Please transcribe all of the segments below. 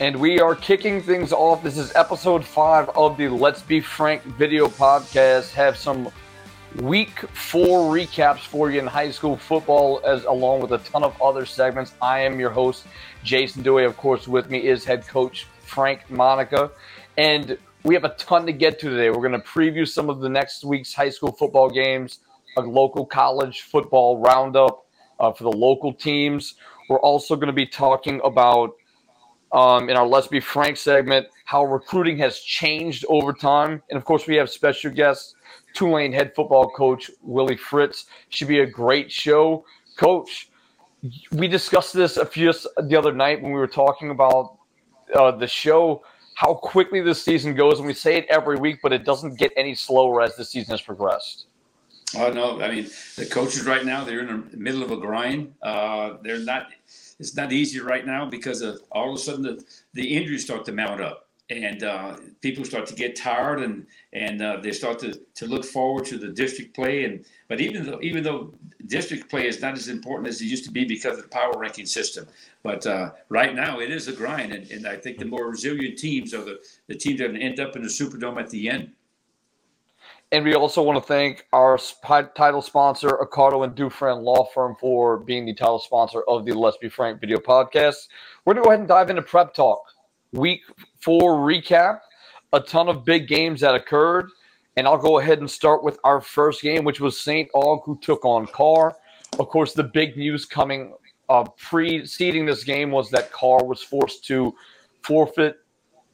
And we are kicking things off. This is episode 5 of the Let's Be Frank video podcast. Have some week 4 recaps for you in high school football, as along with a ton of other segments. I am your host, Jason Dewey. Of course, with me is head coach Frank Monica. And we have a ton to get to today. We're going to preview some of the next week's high school football games, a local college football roundup for the local teams. We're also going to be talking about in our Let's Be Frank segment, how recruiting has changed over time. And, of course, we have special guest, Tulane head football coach Willie Fritz. Should be a great show. Coach, we discussed this the other night when we were talking about the show, how quickly this season goes. And we say it every week, but it doesn't get any slower as the season has progressed. Oh, no. I mean, the coaches right now, they're in the middle of a grind. They're not – it's not easy right now because of all of a sudden the injuries start to mount up and people start to get tired and they start to look forward to the district play. But even though district play is not as important as it used to be because of the power ranking system, but right now it is a grind. And I think the more resilient teams are the teams that are going to end up in the Superdome at the end. And we also want to thank our title sponsor, Accardo & Dufresne Law Firm, for being the title sponsor of the Let's Be Frank video podcast. We're going to go ahead and dive into Prep Talk. Week 4 recap, a ton of big games that occurred. And I'll go ahead and start with our first game, which was St. Aug, who took on Carr. Of course, the big news coming preceding this game was that Carr was forced to forfeit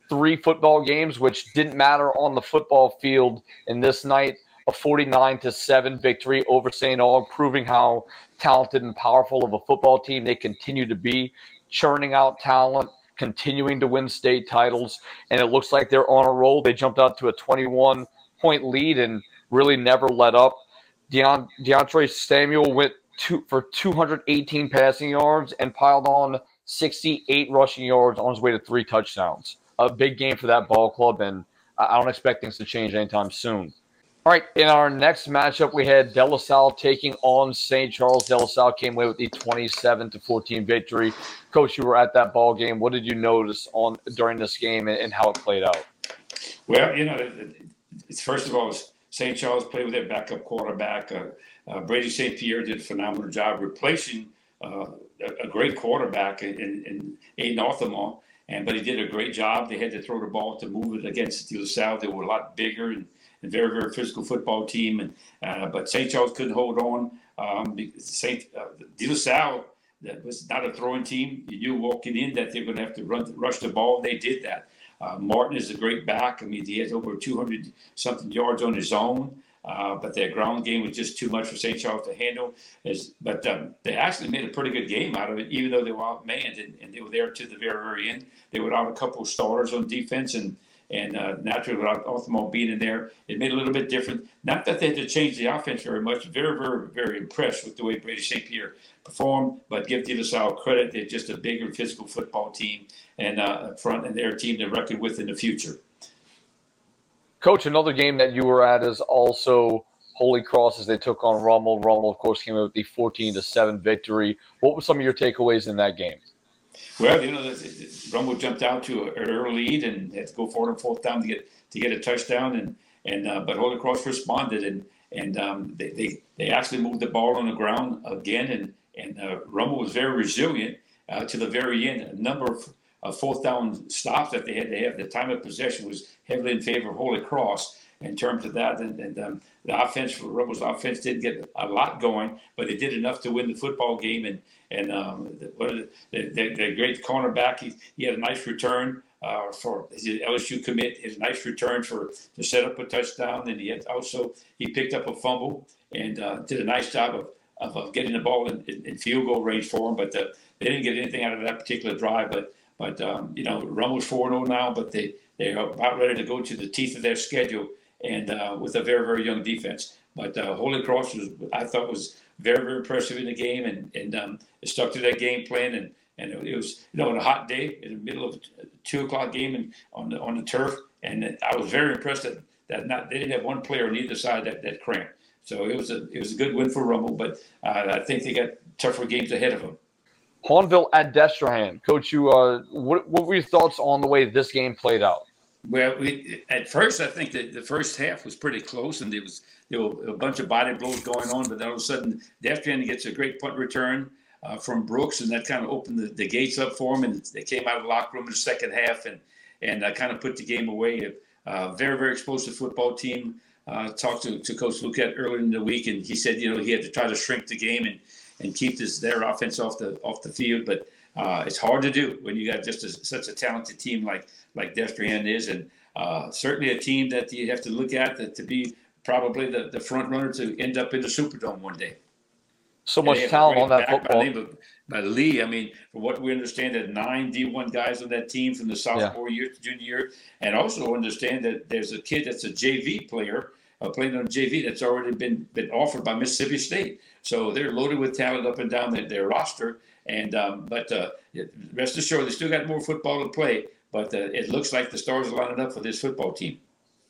3 football games, which didn't matter on the football field. And this night, a 49-7 victory over St. Aug, proving how talented and powerful of a football team they continue to be, churning out talent, continuing to win state titles. And it looks like they're on a roll. They jumped out to a 21-point lead and really never let up. DeAndre Samuel went for 218 passing yards and piled on 68 rushing yards on his way to 3 touchdowns. A big game for that ball club, and I don't expect things to change anytime soon. All right, in our next matchup, we had De La Salle taking on St. Charles. De La Salle came away with the 27-14 victory. Coach, you were at that ball game. What did you notice during this game and how it played out? Well, first of all, St. Charles played with their backup quarterback. Brady St. Pierre did a phenomenal job replacing a great quarterback in Aiden Orthamore. But he did a great job. They had to throw the ball to move it against De La Salle. They were a lot bigger and very, very physical football team. But St. Charles couldn't hold on. De La Salle that was not a throwing team. You knew walking in that they were going to have to rush the ball. They did that. Martin is a great back. I mean, he has over 200-something yards on his own. But their ground game was just too much for St. Charles to handle. But they actually made a pretty good game out of it, even though they were outmanned and they were there to the very, very end. They were out a couple of starters on defense, and naturally, without Orthamore being in there, it made it a little bit different. Not that they had to change the offense very much. Very, very, very impressed with the way Brady St. Pierre performed. But give De La Salle credit. They're just a bigger physical football team and up front, and they're a team to reckon with in the future. Coach, another game that you were at is also Holy Cross as they took on Rummel. Rummel, of course, came out with the 14-7 victory. What were some of your takeaways in that game? Well, Rummel jumped out to an early lead and had to go forward on fourth down to get a touchdown. But Holy Cross responded and they actually moved the ball on the ground again. And Rummel was very resilient to the very end. A number of fourth down stops that they had to have. The time of possession was heavily in favor of Holy Cross in terms of that. And the offense for Rebels offense didn't get a lot going, but they did enough to win the football game. And the great cornerback, he had a nice return for his LSU commit, his nice return to set up a touchdown. And he picked up a fumble and did a nice job of getting the ball in field goal range for him. But they didn't get anything out of that particular drive. But Rummel's 4-0 now, but they're about ready to go to the teeth of their schedule and with a very, very young defense. But Holy Cross, I thought was very, very impressive in the game and it stuck to that game plan. And it was, on a hot day in the middle of a 2:00 game and on the turf. And I was very impressed that they didn't have one player on either side that cramped. So it was a good win for Rummel, but I think they got tougher games ahead of them. Hornville at Destrehan. Coach, you, what were your thoughts on the way this game played out? Well, at first, I think that the first half was pretty close, and there were a bunch of body blows going on, but then all of a sudden, Destrehan gets a great punt return from Brooks, and that kind of opened the gates up for him, and they came out of the locker room in the second half and kind of put the game away. Very, very explosive football team. Talked to Coach Luquette earlier in the week, and he said, you know, he had to try to shrink the game and keep their offense off the field, but it's hard to do when you got just such a talented team like Destrehan is, and certainly a team that you have to look at that to be probably the front runner to end up in the Superdome one day. So and much talent on that football. By Lee, I mean, from what we understand, that 9 D1 guys on that team from the sophomore year to junior year, and also understand that there's a kid that's a JV player playing on JV that's already been offered by Mississippi State. So they're loaded with talent up and down their roster. And but rest assured, they still got more football to play. But it looks like the stars are lining up for this football team.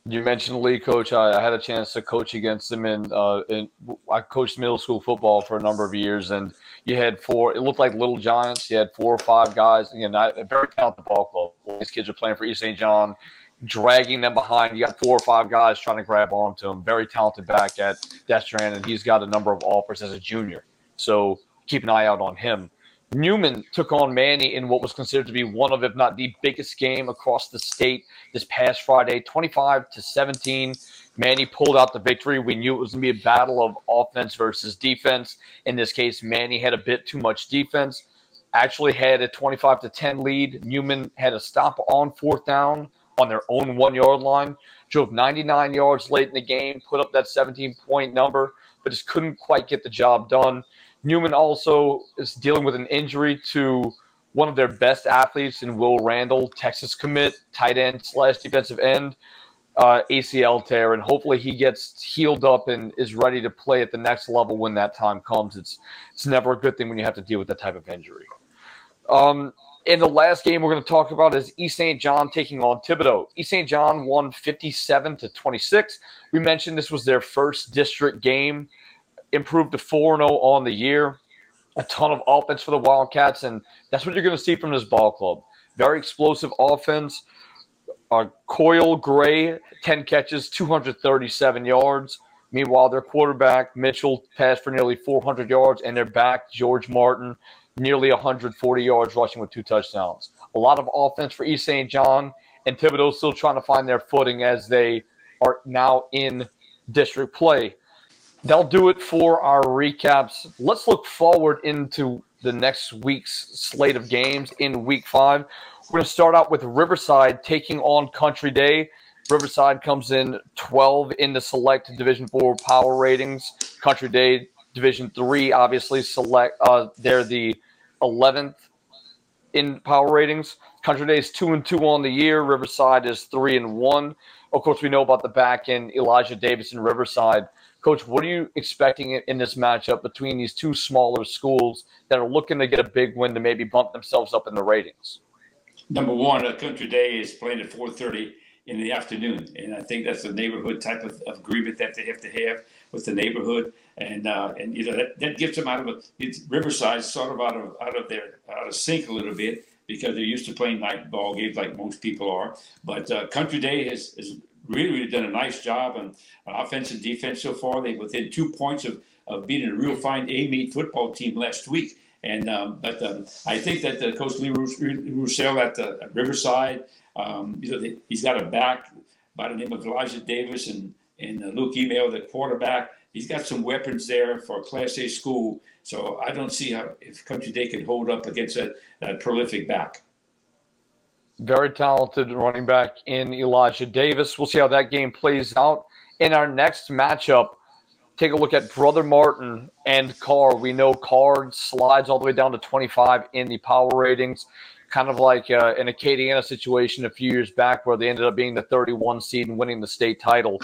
You mentioned Lee, Coach. I had a chance to coach against him, and I coached middle school football for a number of years. And you had it looked like little giants. You had 4 or 5 guys. Again, a very talented ball club. These kids are playing for East St. John, dragging them behind. You got 4 or 5 guys trying to grab onto him. Very talented back at Destrehan, and he's got a number of offers as a junior. So keep an eye out on him. Newman took on Manny in what was considered to be one of, if not the biggest game across the state this past Friday, 25-17. Manny pulled out the victory. We knew it was going to be a battle of offense versus defense. In this case, Manny had a bit too much defense, actually had a 25-10 lead. Newman had a stop on 4th down on their own 1-yard line, drove 99 yards late in the game, put up that 17-point number, but just couldn't quite get the job done. Newman also is dealing with an injury to one of their best athletes in Will Randall, Texas commit, tight end / defensive end, ACL tear, and hopefully he gets healed up and is ready to play at the next level when that time comes. It's never a good thing when you have to deal with that type of injury. And the last game we're going to talk about is East St. John taking on Thibodaux. East St. John won 57-26. We mentioned this was their first district game. Improved to 4-0 on the year. A ton of offense for the Wildcats, and that's what you're going to see from this ball club. Very explosive offense. Coyle Gray, 10 catches, 237 yards. Meanwhile, their quarterback, Mitchell, passed for nearly 400 yards, and their back, George Martin, nearly 140 yards rushing with 2 touchdowns. A lot of offense for East St. John, and Thibodaux still trying to find their footing as they are now in district play. That'll do it for our recaps. Let's look forward into the next week's slate of games in Week 5. We're going to start out with Riverside taking on Country Day. Riverside comes in 12 in the select Division 4 power ratings. Country Day, Division 3, obviously select. They're the 11th in power ratings. Country Day is 2-2 on the year. Riverside is 3-1. Of course, we know about the back end, Elijah Davis and Riverside. Coach, what are you expecting in this matchup between these two smaller schools that are looking to get a big win to maybe bump themselves up in the ratings? Number one, Country Day is playing at 4:30 in the afternoon, and I think that's a neighborhood type of agreement that they have to have with the neighborhood, and you know that gets them Riverside sort of out of sync a little bit because they're used to playing night ball games like most people are, but Country Day is really done a nice job on offense and defense so far. They within 2 points of beating a real fine A-meet football team last week. And but I think that Coach Lee Roussel at the Riverside, he's got a back by the name of Elijah Davis and Luke Email, the quarterback. He's got some weapons there for a Class A school. So I don't see how if Country Day can hold up against that prolific back. Very talented running back in Elijah Davis. We'll see how that game plays out. In our next matchup, take a look at Brother Martin and Carr. We know Carr slides all the way down to 25 in the power ratings, kind of like an Acadiana situation a few years back where they ended up being the 31 seed and winning the state title.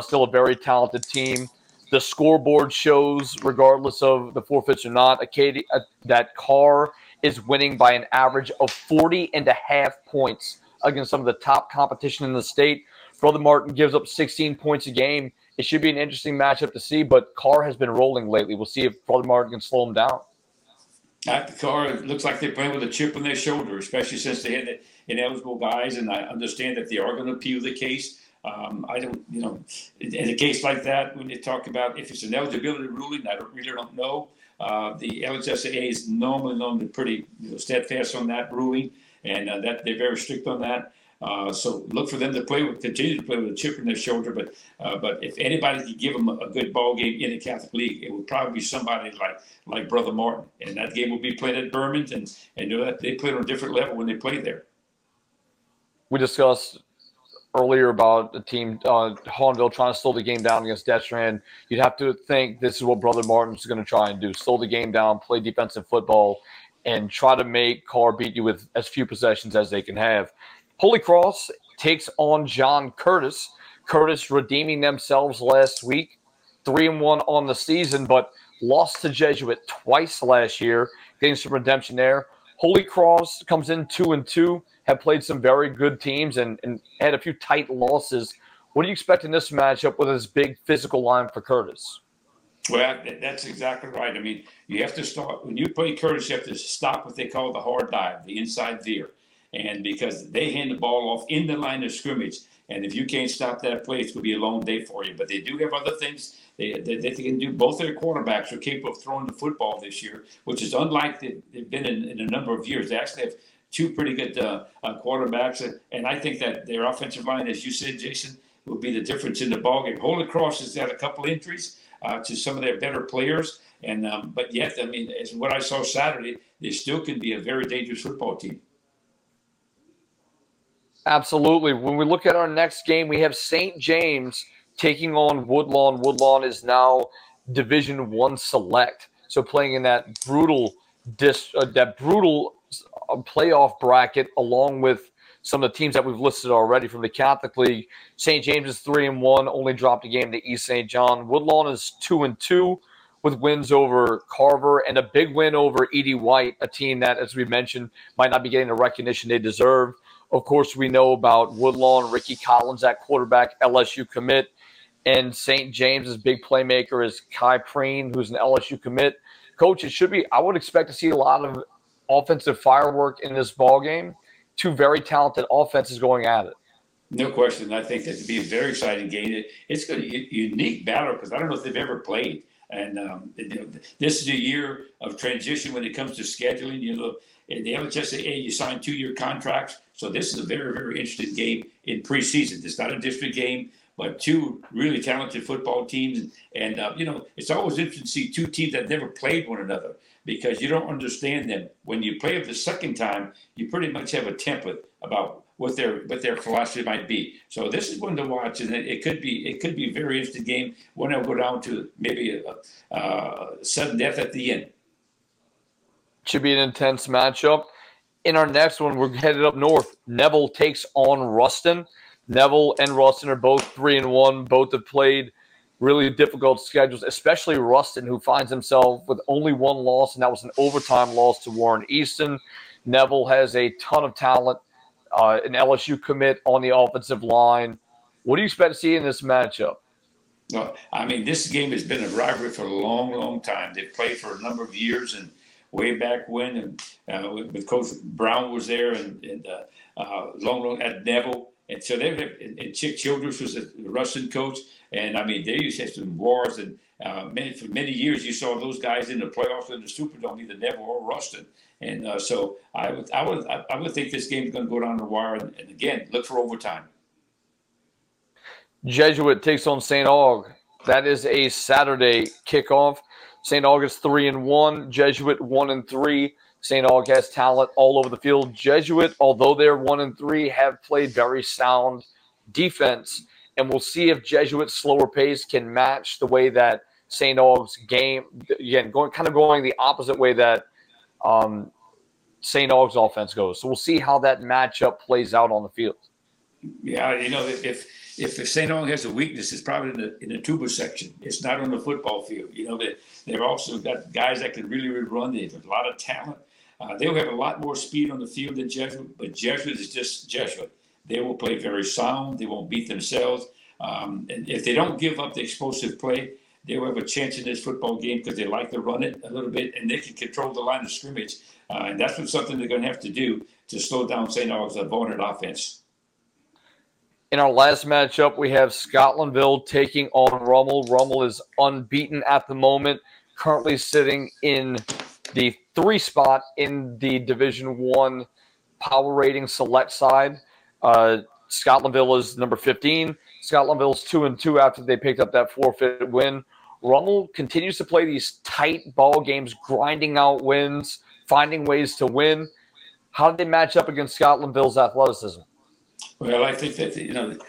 Still a very talented team. The scoreboard shows, regardless of the forfeits or not, that Carr is winning by an average of 40.5 points against some of the top competition in the state. Brother Martin gives up 16 points a game. It should be an interesting matchup to see, but Carr has been rolling lately. We'll see if Brother Martin can slow him down. At the car, it looks like they're playing with a chip on their shoulder, especially since they had the ineligible guys. And I understand that they are going to appeal the case. I don't, you know, in a case like that, when they talk about if it's an eligibility ruling, I really don't know. The LHSAA is normally known to pretty steadfast on that ruling, and that they're very strict on that. So look for them to continue to play with a chip on their shoulder. But if anybody could give them a good ball game in the Catholic League, it would probably be somebody like Brother Martin. And that game will be played at Berman, and they played on a different level when they played there. We discussed earlier about the team, Hornville, trying to slow the game down against Destrehan. You'd have to think this is what Brother Martin's going to try and do, slow the game down, play defensive football, and try to make Carr beat you with as few possessions as they can have. Holy Cross takes on John Curtis. Curtis redeeming themselves last week, 3-1 on the season, but lost to Jesuit twice last year, getting some redemption there. Holy Cross comes in 2-2, have played some very good teams and had a few tight losses. What do you expect in this matchup with this big physical line for Curtis? Well, that's exactly right. I mean, you have to start – when you play Curtis, you have to stop what they call the hard dive, the inside veer. And because they hand the ball off in the line of scrimmage, and if you can't stop that play, it's going to be a long day for you. But they do have other things they can do. Both of their quarterbacks are capable of throwing the football this year, which is unlike they've been in a number of years. They actually have two pretty good quarterbacks, and I think that their offensive line, as you said, Jason, will be the difference in the ballgame. Holy Cross has had a couple injuries to some of their better players, and but yet, I mean, as what I saw Saturday, they still can be a very dangerous football team. Absolutely. When we look at our next game, we have St. James taking on Woodlawn. Woodlawn is now Division I select, so playing in that brutal playoff bracket, along with some of the teams that we've listed already from the Catholic League. St. James is 3-1, only dropped a game to East St. John. Woodlawn is 2-2 with wins over Carver and a big win over Edie White, a team that, as we mentioned, might not be getting the recognition they deserve. Of course, we know about Woodlawn, Ricky Collins, that quarterback, LSU commit, and St. James's big playmaker is Kai Preen, who's an LSU commit. Coach, I would expect to see a lot of offensive firework in this ballgame. Two very talented offenses going at it. No question. I think that would be a very exciting game. It's going to be a unique battle because I don't know if they've ever played. And this is a year of transition when it comes to scheduling. You know, in the LHSAA, you sign 2-year contracts. So this is a very, very interesting game in preseason. It's not a district game, but two really talented football teams. And it's always interesting to see two teams that never played one another because you don't understand them. When you play them the second time, you pretty much have a template about what their philosophy might be. So this is one to watch, and it could be a very interesting game. One that will go down to maybe a sudden death at the end. Should be an intense matchup. In our next one, we're headed up north. Neville takes on Rustin. Neville and Rustin are both 3-1. Both have played really difficult schedules, especially Rustin, who finds himself with only one loss, and that was an overtime loss to Warren Easton. Neville has a ton of talent, an LSU commit on the offensive line. What do you expect to see in this matchup? Well, I mean, this game has been a rivalry for a long, long time. They've played for a number of years, and way back when, and with Coach Brown was there, and long at Neville, and so they and Chick Childress was a Russian coach, and I mean they used to have some wars, and for many years you saw those guys in the playoffs in the Superdome, either Neville or Rustin, and so I would think this game's going to go down the wire, and again look for overtime. Jesuit takes on St. Aug. That is a Saturday kickoff. St. Aug is 3-1, Jesuit 1-3. St. Aug has talent all over the field. Jesuit, although they're 1-3, have played very sound defense, and we'll see if Jesuit's slower pace can match the way that St. Aug's game, again, going the opposite way that St. Aug's offense goes. So we'll see how that matchup plays out on the field. Yeah, if St. Aug has a weakness, it's probably in the tuba section. It's not on the football field. They've also got guys that can really run. They have a lot of talent. They'll have a lot more speed on the field than Jesuit, but Jesuit is just Jesuit. They will play very sound. They won't beat themselves. And if they don't give up the explosive play, they will have a chance in this football game because they like to run it a little bit, and they can control the line of scrimmage. And that's something they're going to have to do to slow down St. Aug's vaunted offense. In our last matchup, we have Scotlandville taking on Rummel. Rummel is unbeaten at the moment, currently sitting in the 3 spot in the Division I power rating select side. Scotlandville is number 15. Scotlandville's 2-2 after they picked up that forfeit win. Rummel continues to play these tight ball games, grinding out wins, finding ways to win. How did they match up against Scotlandville's athleticism? Well, I think that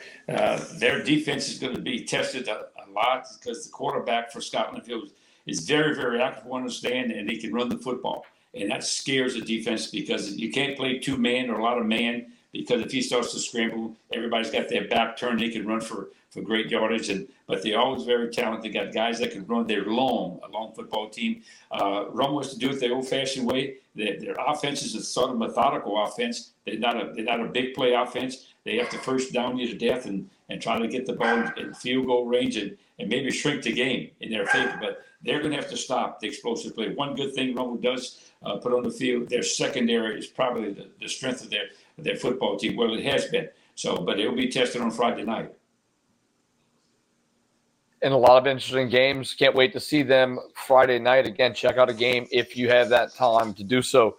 their defense is going to be tested a lot because the quarterback for Scotlandville is very, very active on the stand, and he can run the football. And that scares the defense because you can't play two-man or a lot of man because if he starts to scramble, everybody's got their back turned. They can run for great yardage, but they're always very talented. They got guys that can run. They're a long football team. Rummel has to do it their old-fashioned way. Their offense is a sort of methodical offense. They're not a big play offense. They have to first down you to death and try to get the ball in field goal range and maybe shrink the game in their favor. But they're going to have to stop the explosive play. One good thing Rummel does put on the field, their secondary is probably the strength of their football team. Well, it has been. But it'll be tested on Friday night. And a lot of interesting games. Can't wait to see them Friday night. Again, check out a game if you have that time to do so.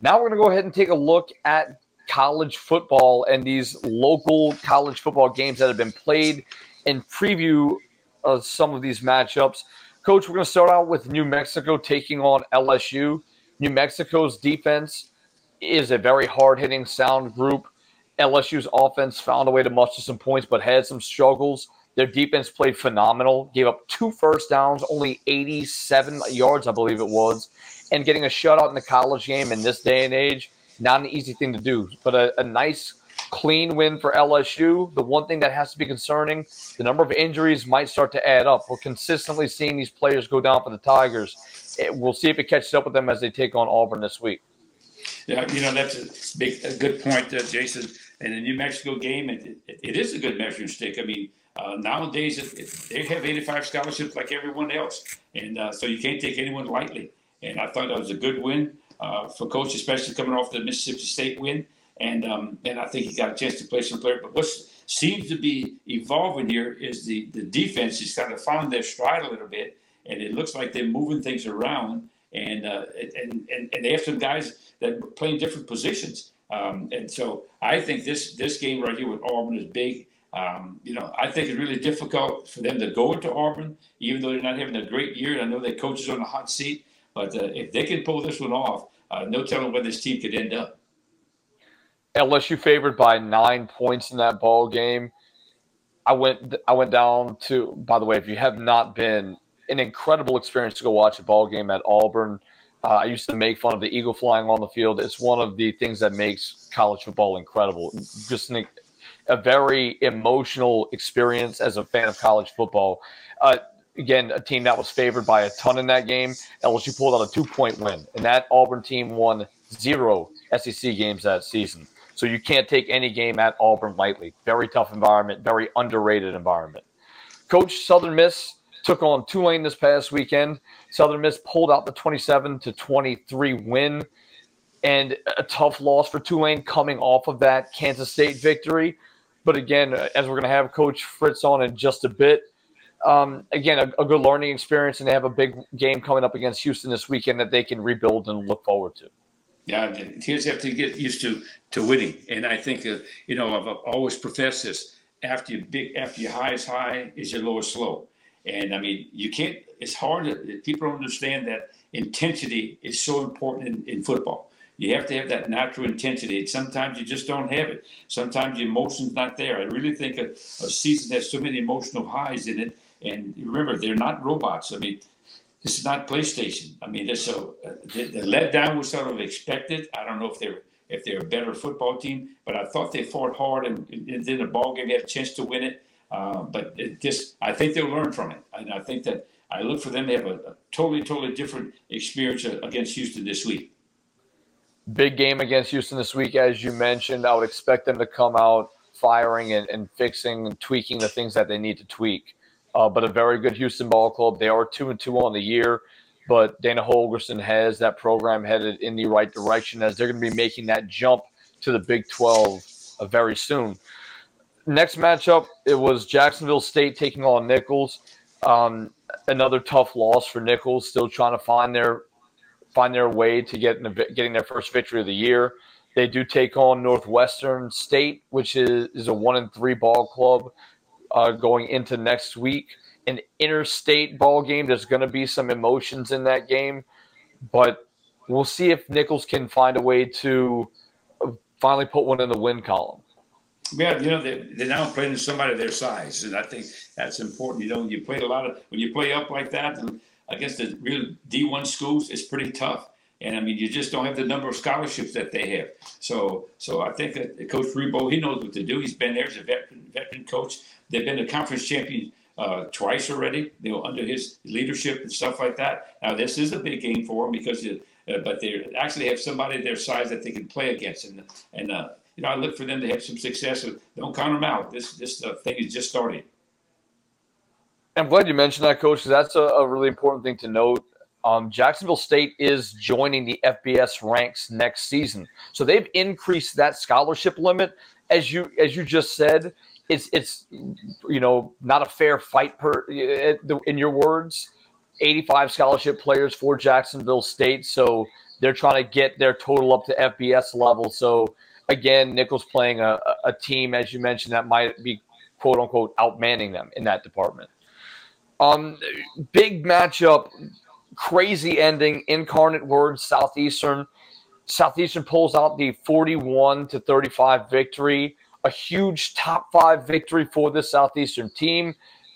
Now we're going to go ahead and take a look at college football and these local college football games that have been played and preview of some of these matchups. Coach, we're going to start out with New Mexico taking on LSU. New Mexico's defense is a very hard-hitting, sound group. LSU's offense found a way to muster some points but had some struggles. Their defense played phenomenal, gave up 2 first downs, only 87 yards, I believe it was, and getting a shutout in the college game in this day and age, not an easy thing to do, but a nice, clean win for LSU. The one thing that has to be concerning, the number of injuries might start to add up. We're consistently seeing these players go down for the Tigers. We'll see if it catches up with them as they take on Auburn this week. Yeah, that's a good point, Jason. And the New Mexico game, it is a good measuring stick. I mean, nowadays, they have 85 scholarships like everyone else. And so you can't take anyone lightly. And I thought that was a good win for Coach, especially coming off the Mississippi State win. And I think he got a chance to play some player. But what seems to be evolving here is the defense has kind of found their stride a little bit. And it looks like they're moving things around. And they have some guys that are playing different positions. And so I think this game right here with Auburn is big. I think it's really difficult for them to go into Auburn, even though they're not having a great year. And I know their coach is on the hot seat. But if they can pull this one off, no telling where this team could end up. LSU favored by 9 points in that ball game. I went down to, by the way, if you have not been, an incredible experience to go watch a ball game at Auburn. I used to make fun of the eagle flying on the field. It's one of the things that makes college football incredible. Just a very emotional experience as a fan of college football. Again, a team that was favored by a ton in that game. LSU pulled out a 2-point win, and that Auburn team won 0 SEC games that season. So you can't take any game at Auburn lightly. Very tough environment, very underrated environment. Coach, Southern Miss took on Tulane this past weekend. Southern Miss pulled out the 27-23 win, and a tough loss for Tulane coming off of that Kansas State victory. But again, as we're going to have Coach Fritz on in just a bit, a good learning experience, and they have a big game coming up against Houston this weekend that they can rebuild and look forward to. Yeah, kids have to get used to winning, and I think I've always professed this: after your high is high, is your lowest low. And I mean, you can't. It's hard. People don't understand that intensity is so important in football. You have to have that natural intensity. And sometimes you just don't have it. Sometimes your emotion's not there. I really think a season has so many emotional highs in it. And remember, they're not robots. I mean, this is not PlayStation. I mean, so the letdown was sort of expected. I don't know if they're a better football team, but I thought they fought hard and then the ball game had a chance to win it. But I think they'll learn from it. And I think that I look for them to have a totally, totally different experience against Houston this week. Big game against Houston this week, as you mentioned. I would expect them to come out firing and fixing and tweaking the things that they need to tweak. but a very good Houston ball club. They are 2-2 on the year, but Dana Holgerson has that program headed in the right direction as they're going to be making that jump to the Big 12 very soon. Next matchup, it was Jacksonville State taking on Nichols. Another tough loss for Nichols, still trying to find their way to getting their first victory of the year. They do take on Northwestern State, which is a 1-3 ball club going into next week. An interstate ball game. There's going to be some emotions in that game, but we'll see if Nichols can find a way to finally put one in the win column. Yeah, you know, they're now playing somebody their size, and I think that's important. You know, when you play up like that, and against the real D1 schools, it's pretty tough. And I mean, you just don't have the number of scholarships that they have. So I think that Coach Rebo, he knows what to do. He's been there as a veteran coach. They've been a conference champion twice already. They were under his leadership and stuff like that. Now this is a big game for them because, but they actually have somebody their size that they can play against, and. You know, I look for them to have some success. Don't count them out. This thing is just starting. I'm glad you mentioned that, Coach, because that's a really important thing to note. Jacksonville State is joining the FBS ranks next season, so they've increased that scholarship limit. As you just said, it's you know, not a fair fight in your words. 85 scholarship players for Jacksonville State, so they're trying to get their total up to FBS level. So. Again, Nichols playing a team, as you mentioned, that might be, quote-unquote, outmanning them in that department. Big matchup, crazy ending, Incarnate Word, Southeastern. Southeastern pulls out the 41-35 victory, a huge top-5 victory for the Southeastern team.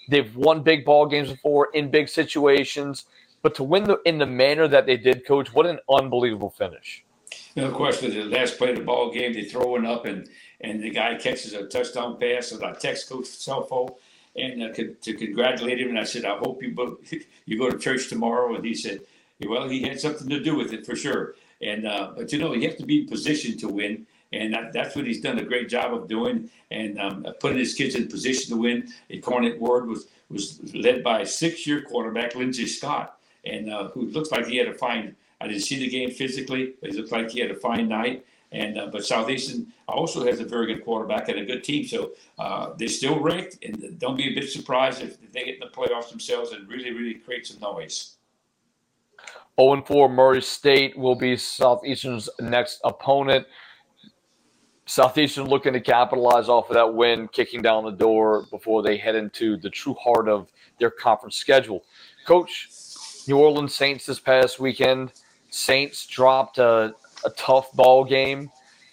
They've won big ball games before in big situations, but to win in the manner that they did, Coach, what an unbelievable finish. No question. The last play of the ball game, they throw it up, and the guy catches a touchdown pass. And I text Coach Selfo and to congratulate him. And I said, I hope you go to church tomorrow. And he said, well, he had something to do with it for sure. And but you know, you have to be positioned to win, and that's what he's done a great job of doing, and putting his kids in position to win. Incarnate Word was led by a 6-year quarterback, Lindsey Scott, and who looks like he had a fine. I didn't see the game physically, but it looked like he had a fine night. And but Southeastern also has a very good quarterback and a good team, so they're still ranked. And don't be a bit surprised if they get in the playoffs themselves and really, really create some noise. 0-4 Murray State will be Southeastern's next opponent. Southeastern looking to capitalize off of that win, kicking down the door before they head into the true heart of their conference schedule. Coach, New Orleans Saints this past weekend. Saints dropped a tough ball game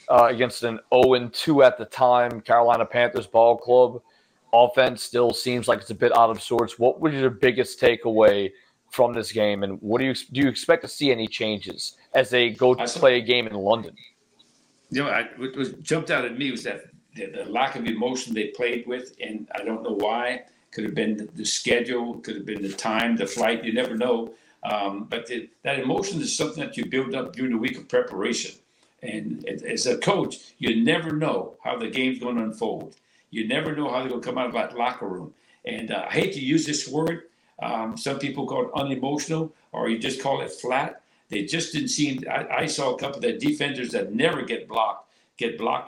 against an 0-2 at the time Carolina Panthers ball club. Offense still seems like it's a bit out of sorts. What was your biggest takeaway from this game, and what do you expect to see any changes as they go to play a game in London? You know, what jumped out at me was that the lack of emotion they played with, and I don't know why. Could have been the schedule, could have been the time, the flight, you never know. But that emotion is something that you build up during the week of preparation. And as a coach, you never know how the game's going to unfold. You never know how they're going to come out of that locker room. And I hate to use this word. Some people call it unemotional, or you just call it flat. They just didn't seem – I saw a couple of the defenders that never get blocked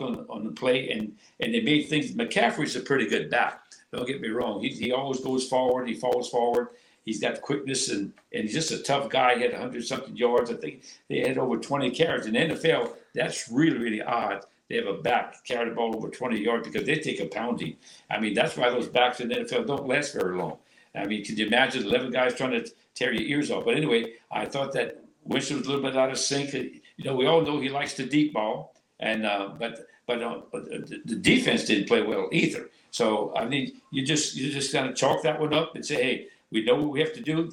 on the play, and they made things – McCaffrey's a pretty good back. Don't get me wrong. He always goes forward. He falls forward. He's got quickness, and he's just a tough guy. He had 100-something yards. I think they had over 20 carries. In the NFL, that's really, really odd. They have a back carry the ball over 20 yards because they take a pounding. I mean, that's why those backs in the NFL don't last very long. I mean, could you imagine 11 guys trying to tear your ears off? But anyway, I thought that Winston was a little bit out of sync. You know, we all know he likes the deep ball, and but the defense didn't play well either. So I mean, you just kind of chalk that one up and say, hey, we know what we have to do.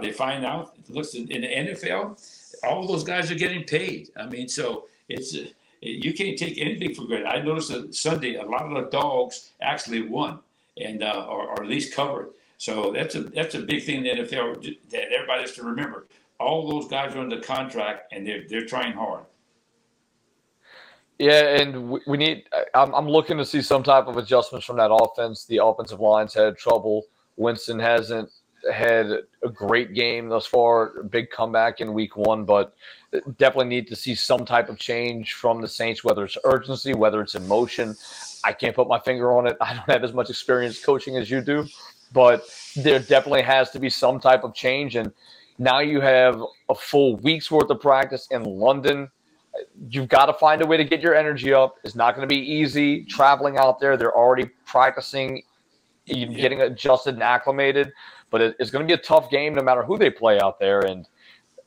They find out. It looks in the NFL, all those guys are getting paid. I mean, so it's you can't take anything for granted. I noticed that Sunday a lot of the dogs actually won and or at least covered. So that's a big thing in the NFL that everybody has to remember. All those guys are under contract and they're trying hard. Yeah, and we need. I'm looking to see some type of adjustments from that offense. The offensive lines had trouble Winston hasn't had a great game thus far, a big comeback in week one, but definitely need to see some type of change from the Saints, whether it's urgency, whether it's emotion. I can't put my finger on it. I don't have as much experience coaching as you do, but there definitely has to be some type of change. And now you have a full week's worth of practice in London. You've got to find a way to get your energy up. It's not going to be easy traveling out there. They're already practicing, getting adjusted and acclimated, but it's going to be a tough game no matter who they play out there. And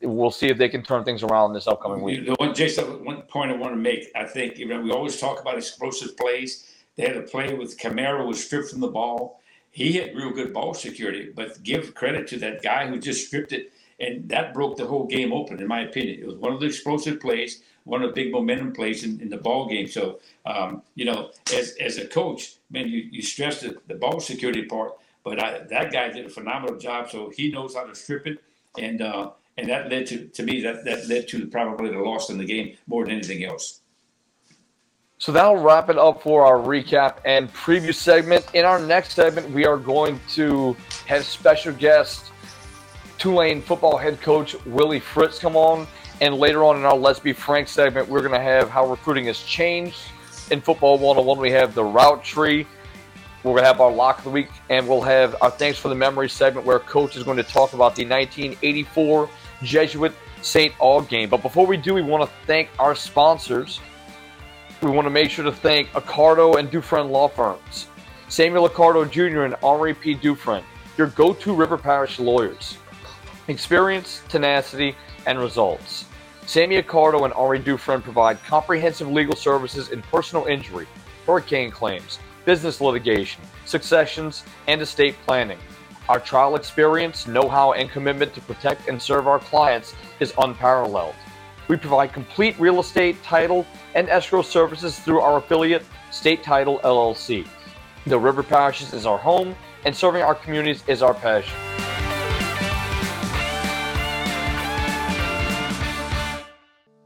we'll see if they can turn things around this upcoming week. Jason, one point I want to make, I think, we always talk about explosive plays. They had a play with Camaro was stripped from the ball. He had real good ball security, but give credit to that guy who just stripped it. And that broke the whole game open, in my opinion. It was one of the explosive plays, one of the big momentum plays in the ball game. So, as a coach, man, you stressed the ball security part, but that guy did a phenomenal job. So he knows how to strip it, and that led to probably the loss in the game more than anything else. So that'll wrap it up for our recap and preview segment. In our next segment, we are going to have special guests. Tulane football head coach Willie Fritz come on, and later on in our Let's Be Frank segment, we're going to have how recruiting has changed. In Football 101, we have the route tree. We're going to have our lock of the week, and we'll have our Thanks for the Memory segment where Coach is going to talk about the 1984 Jesuit St. Aug game. But before we do, we want to thank our sponsors. We want to make sure to thank Accardo and Dufresne Law Firms, Samuel Accardo Jr. and Henri P. Dufresne, your go-to River Parish lawyers. Experience, tenacity, and results. Sammy Accardo and Henri Dufresne provide comprehensive legal services in personal injury, hurricane claims, business litigation, successions, and estate planning. Our trial experience, know-how, and commitment to protect and serve our clients is unparalleled. We provide complete real estate, title, and escrow services through our affiliate, State Title LLC. The River Parishes is our home, and serving our communities is our passion.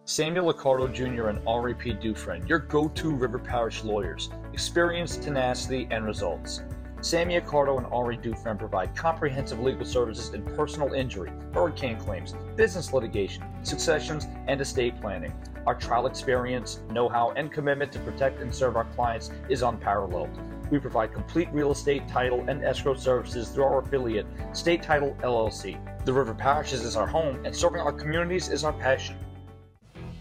Samuel Accardo Jr. and Henri P. Dufresne, your go-to River Parish lawyers. Experience, tenacity, and results. Sammy Accardo and Henri Dufresne provide comprehensive legal services in personal injury, hurricane claims, business litigation, successions, and estate planning. Our trial experience, know-how, and commitment to protect and serve our clients is unparalleled. We provide complete real estate, title, and escrow services through our affiliate, State Title LLC. The River Parishes is our home, and serving our communities is our passion.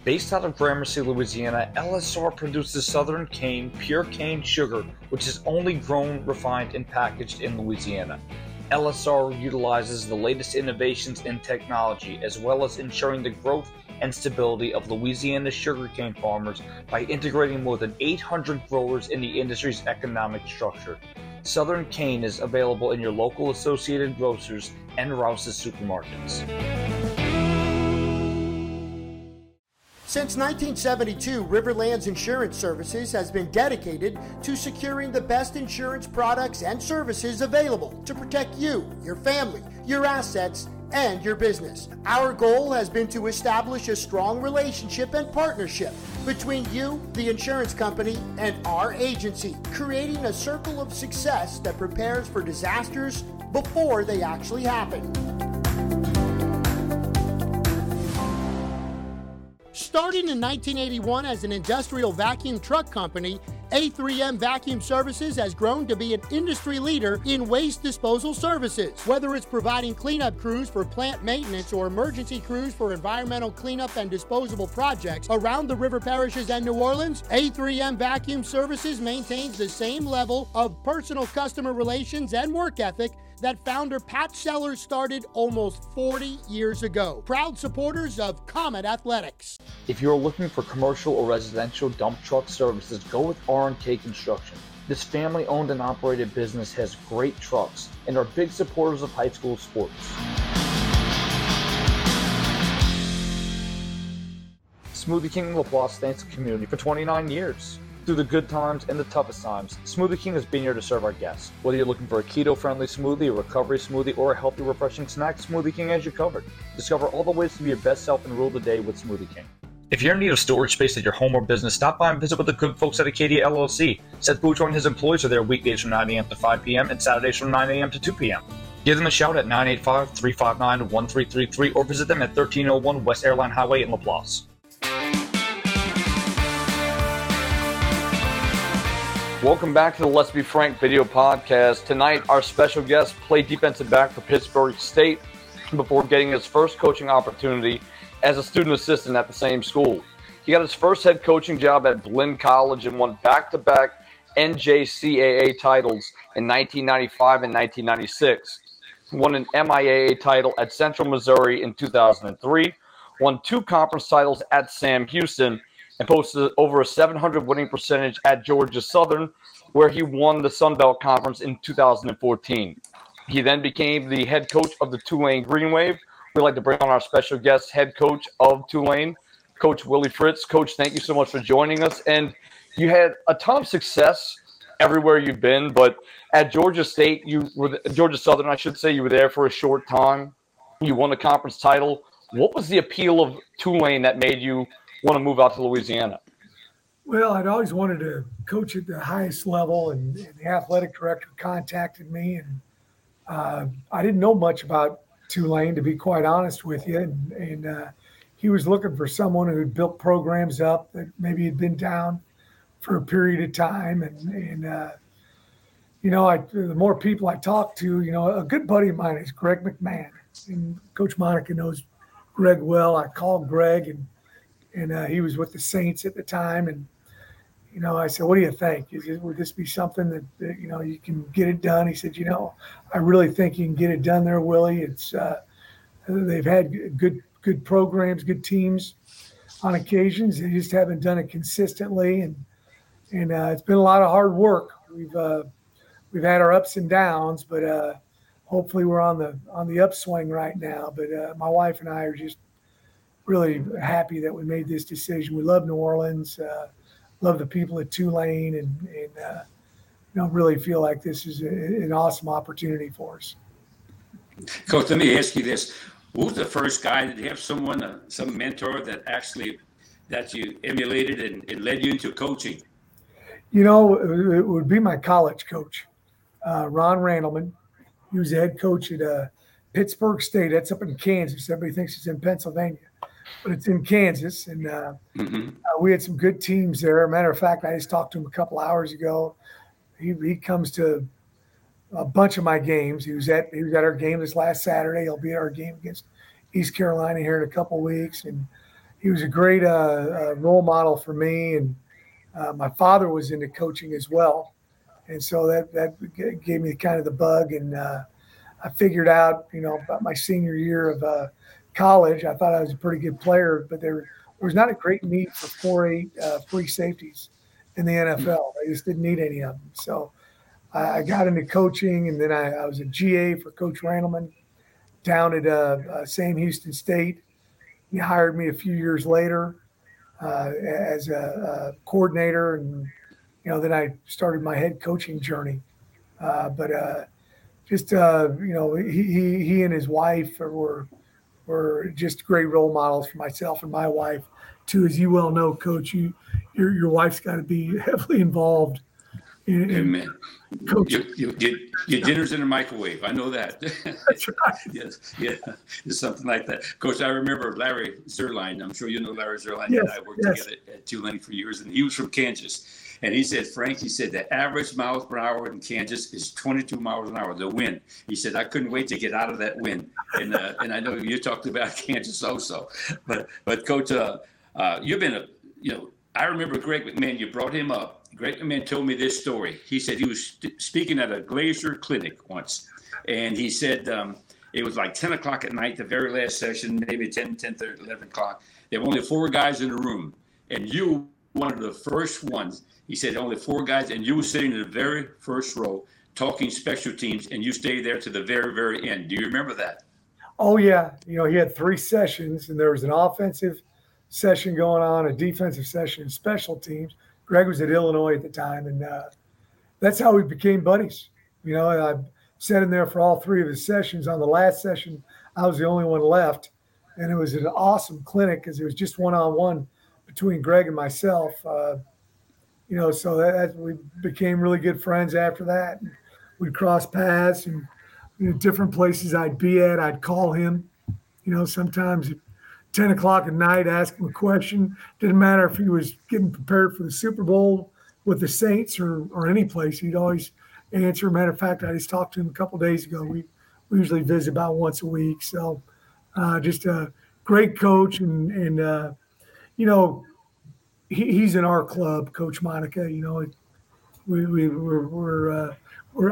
Based out of Gramercy, Louisiana, LSR produces Southern cane, pure cane sugar, which is only grown, refined, and packaged in Louisiana. LSR utilizes the latest innovations in technology, as well as ensuring the growth and stability of Louisiana sugarcane farmers by integrating more than 800 growers in the industry's economic structure. Southern cane is available in your local Associated Grocers and Rouse's supermarkets. Since 1972, Riverlands Insurance Services has been dedicated to securing the best insurance products and services available to protect you, your family, your assets, and your business. Our goal has been to establish a strong relationship and partnership between you, the insurance company, and our agency, creating a circle of success that prepares for disasters before they actually happen. Starting in 1981 as an industrial vacuum truck company, A3M Vacuum Services has grown to be an industry leader in waste disposal services. Whether it's providing cleanup crews for plant maintenance or emergency crews for environmental cleanup and disposable projects around the River Parishes and New Orleans, A3M Vacuum Services maintains the same level of personal customer relations and work ethic that founder Pat Sellers started almost 40 years ago. Proud supporters of Comet Athletics. If you're looking for commercial or residential dump truck services, go with R&K Construction. This family-owned and operated business has great trucks and are big supporters of high school sports. Smoothie King Laplace thanks the community for 29 years. Through the good times and the toughest times, Smoothie King has been here to serve our guests. Whether you're looking for a keto-friendly smoothie, a recovery smoothie, or a healthy, refreshing snack, Smoothie King has you covered. Discover all the ways to be your best self and rule the day with Smoothie King. If you're in need of storage space at your home or business, stop by and visit with the good folks at Acadia LLC. Seth Boudreau and his employees are there weekdays from 9 a.m. to 5 p.m. and Saturdays from 9 a.m. to 2 p.m. Give them a shout at 985-359-1333 or visit them at 1301 West Airline Highway in Laplace. Welcome back to the Let's Be Frank video podcast. Tonight, our special guest played defensive back for Pittsburgh State before getting his first coaching opportunity as a student assistant at the same school. He got his first head coaching job at Blinn College and won back-to-back NJCAA titles in 1995 and 1996. He won an MIAA title at Central Missouri in 2003, won two conference titles at Sam Houston, and posted over a 700 winning percentage at Georgia Southern, where he won the Sun Belt Conference in 2014. He then became the head coach of the Tulane Green Wave. We'd like to bring on our special guest, head coach of Tulane, Coach Willie Fritz. Coach, thank you so much for joining us. And you had a ton of success everywhere you've been, but at Georgia State, Georgia Southern, I should say, you were there for a short time. You won a conference title. What was the appeal of Tulane that made you want to move out to Louisiana? Well, I'd always wanted to coach at the highest level, and the athletic director contacted me, and I didn't know much about Tulane, to be quite honest with you, and he was looking for someone who had built programs up that maybe had been down for a period of time, and you know, the more people I talked to, you know, a good buddy of mine is Greg McMahon, and Coach Monica knows Greg well. I called Greg, and he was with the Saints at the time. And, you know, I said, what do you think? Would this be something that, you know, you can get it done? He said, you know, I really think you can get it done there, Willie. It's they've had good programs, good teams on occasions. They just haven't done it consistently. And it's been a lot of hard work. We've had our ups and downs, but hopefully we're on the upswing right now. But my wife and I are just really happy that we made this decision. We love New Orleans, love the people at Tulane, and you know, really feel like this is an awesome opportunity for us. Coach, let me ask you this. Who was the first guy? Did you have someone, some mentor that you emulated and led you into coaching? You know, it would be my college coach, Ron Randleman. He was the head coach at Pittsburgh State. That's up in Kansas. Everybody thinks it's in Pennsylvania, but it's in Kansas, and we had some good teams there. Matter of fact, I just talked to him a couple hours ago. He comes to a bunch of my games. He was at our game this last Saturday. He'll be at our game against East Carolina here in a couple weeks, and he was a great role model for me. And my father was into coaching as well, and so that gave me kind of the bug, and I figured out, you know, about my senior year of college, I thought I was a pretty good player, but there was not a great need for 4.8 free safeties in the NFL. I just didn't need any of them. So I got into coaching, and then I was a GA for Coach Randleman down at Sam Houston State. He hired me a few years later as a coordinator, and, you know, then I started my head coaching journey. But you know, he and his wife were just great role models for myself and my wife, too. As you well know, Coach, your wife's got to be heavily involved. Amen. Coach, your dinner's in the microwave. I know that. That's right. Yes, yeah, something like that. Coach, I remember Larry Zierlein. I'm sure you know Larry Zierlein. Yes, and I worked together at Tulane for years, and he was from Kansas. And he said, Frank, he said, the average miles per hour in Kansas is 22 miles an hour, the wind. He said, I couldn't wait to get out of that wind. And I know you talked about Kansas also. But Coach, you've been I remember Greg McMahon, you brought him up. Greg McMahon told me this story. He said he was speaking at a Glaser clinic once. And he said it was like 10 o'clock at night, the very last session, maybe 10:30, 11 o'clock. There were only four guys in the room. And you, one of the first ones, he said only four guys, and you were sitting in the very first row talking special teams, and you stayed there to the very, very end. Do you remember that? Oh, yeah. You know, he had three sessions, and there was an offensive session going on, a defensive session, and special teams. Greg was at Illinois at the time, and that's how we became buddies. You know, I sat in there for all three of his sessions. On the last session, I was the only one left, and it was an awesome clinic because it was just one-on-one between Greg and myself, you know, so that we became really good friends after that. We'd cross paths, and you know, different places I'd be at, I'd call him, you know, sometimes at 10 o'clock at night, ask him a question. Didn't matter if he was getting prepared for the Super Bowl with the Saints or any place, he'd always answer. Matter of fact, I just talked to him a couple of days ago. We usually visit about once a week. So just a great coach. And you know, he's in our club, Coach Monica. You know, we're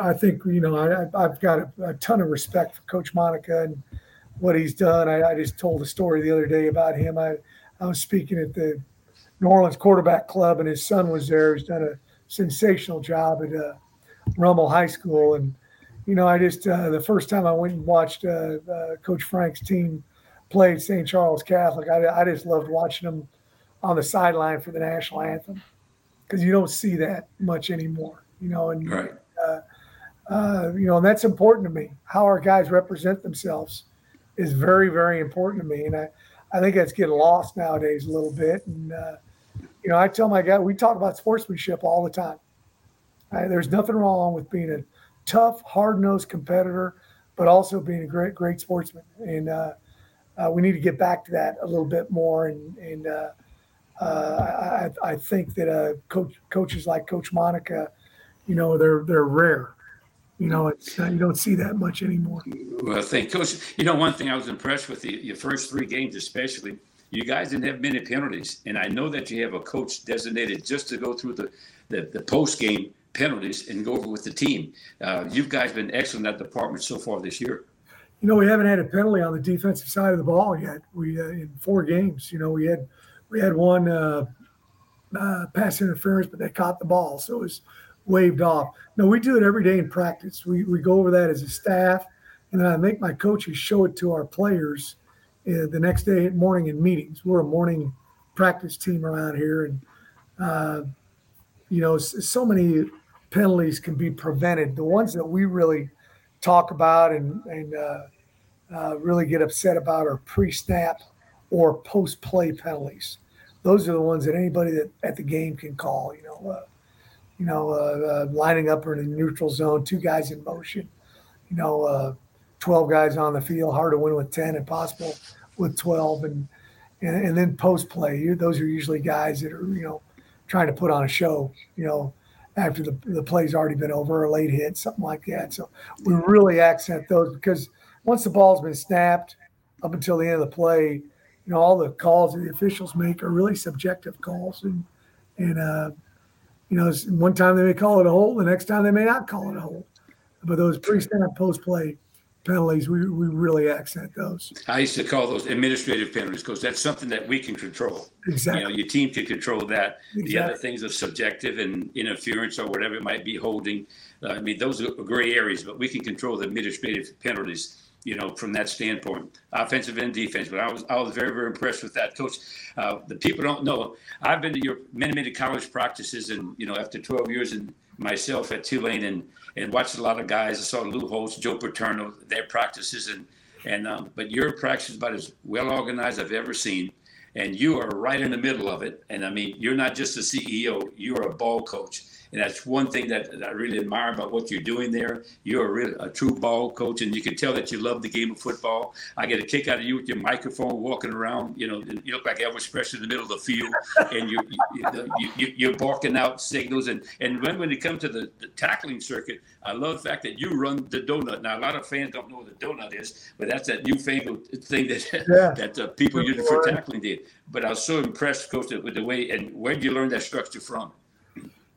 I think, you know, I've got a ton of respect for Coach Monica and what he's done. I just told a story the other day about him. I was speaking at the New Orleans Quarterback Club, and his son was there. He's done a sensational job at Rummel High School. And, you know, I just the first time I went and watched Coach Frank's team play at St. Charles Catholic, I just loved watching them on the sideline for the national anthem, because you don't see that much anymore, you know. And, right. You know, and that's important to me. How our guys represent themselves is very, very important to me. And I think that's getting lost nowadays a little bit. And, you know, I tell my guy, we talk about sportsmanship all the time. There's nothing wrong with being a tough, hard-nosed competitor, but also being a great, great sportsman. And we need to get back to that a little bit more. And I think that coaches like Coach Monica, you know, they're rare. You know, it's you don't see that much anymore. Well, thank you, Coach. You know, one thing I was impressed with your first three games, especially, you guys didn't have many penalties, and I know that you have a coach designated just to go through the post game penalties and go over with the team. You guys have been excellent in that department so far this year. You know, we haven't had a penalty on the defensive side of the ball yet. We in four games, you know, we had one pass interference, but they caught the ball, so it was waved off. No, we do it every day in practice. We go over that as a staff, and then I make my coaches show it to our players the next day at morning in meetings. We're a morning practice team around here, and you know, so many penalties can be prevented. The ones that we really talk about and really get upset about are pre-snap or post-play penalties. Those are the ones that anybody that at the game can call. You know, lining up in a neutral zone, two guys in motion, you know, 12 guys on the field, hard to win with 10 and possible with 12. And then post-play, those are usually guys that are, you know, trying to put on a show, you know, after the play's already been over, a late hit, something like that. So we really accent those, because once the ball's been snapped up until the end of the play, you know, all the calls that the officials make are really subjective calls. And you know, one time they may call it a hold, the next time they may not call it a hold. But those pre-snap, post-play penalties, we really accent those. I used to call those administrative penalties, because that's something that we can control. Exactly. You know, your team can control that. Exactly. The other things are subjective, and interference or whatever it might be, holding. I mean, those are gray areas, but we can control the administrative penalties, you know, from that standpoint, offensive and defense. But I was very, very impressed with that, Coach. The people don't know, I've been to your many college practices, and, you know, after 12 years in myself at Tulane, and watched a lot of guys. I saw Lou Holtz, Joe Paterno, their practices, and but your practice is about as well organized I've ever seen, and you are right in the middle of it. And I mean, you're not just a CEO, you're a ball coach. And that's one thing that I really admire about what you're doing there. You're a true ball coach, and you can tell that you love the game of football. I get a kick out of you with your microphone walking around. You know, you look like Elvis Presley in the middle of the field, and you're barking out signals. And when it comes to the tackling circuit, I love the fact that you run the donut. Now, a lot of fans don't know what the donut is, but that's that newfangled thing that people use for tackling did. But I was so impressed, Coach, with the way, and where did you learn that structure from?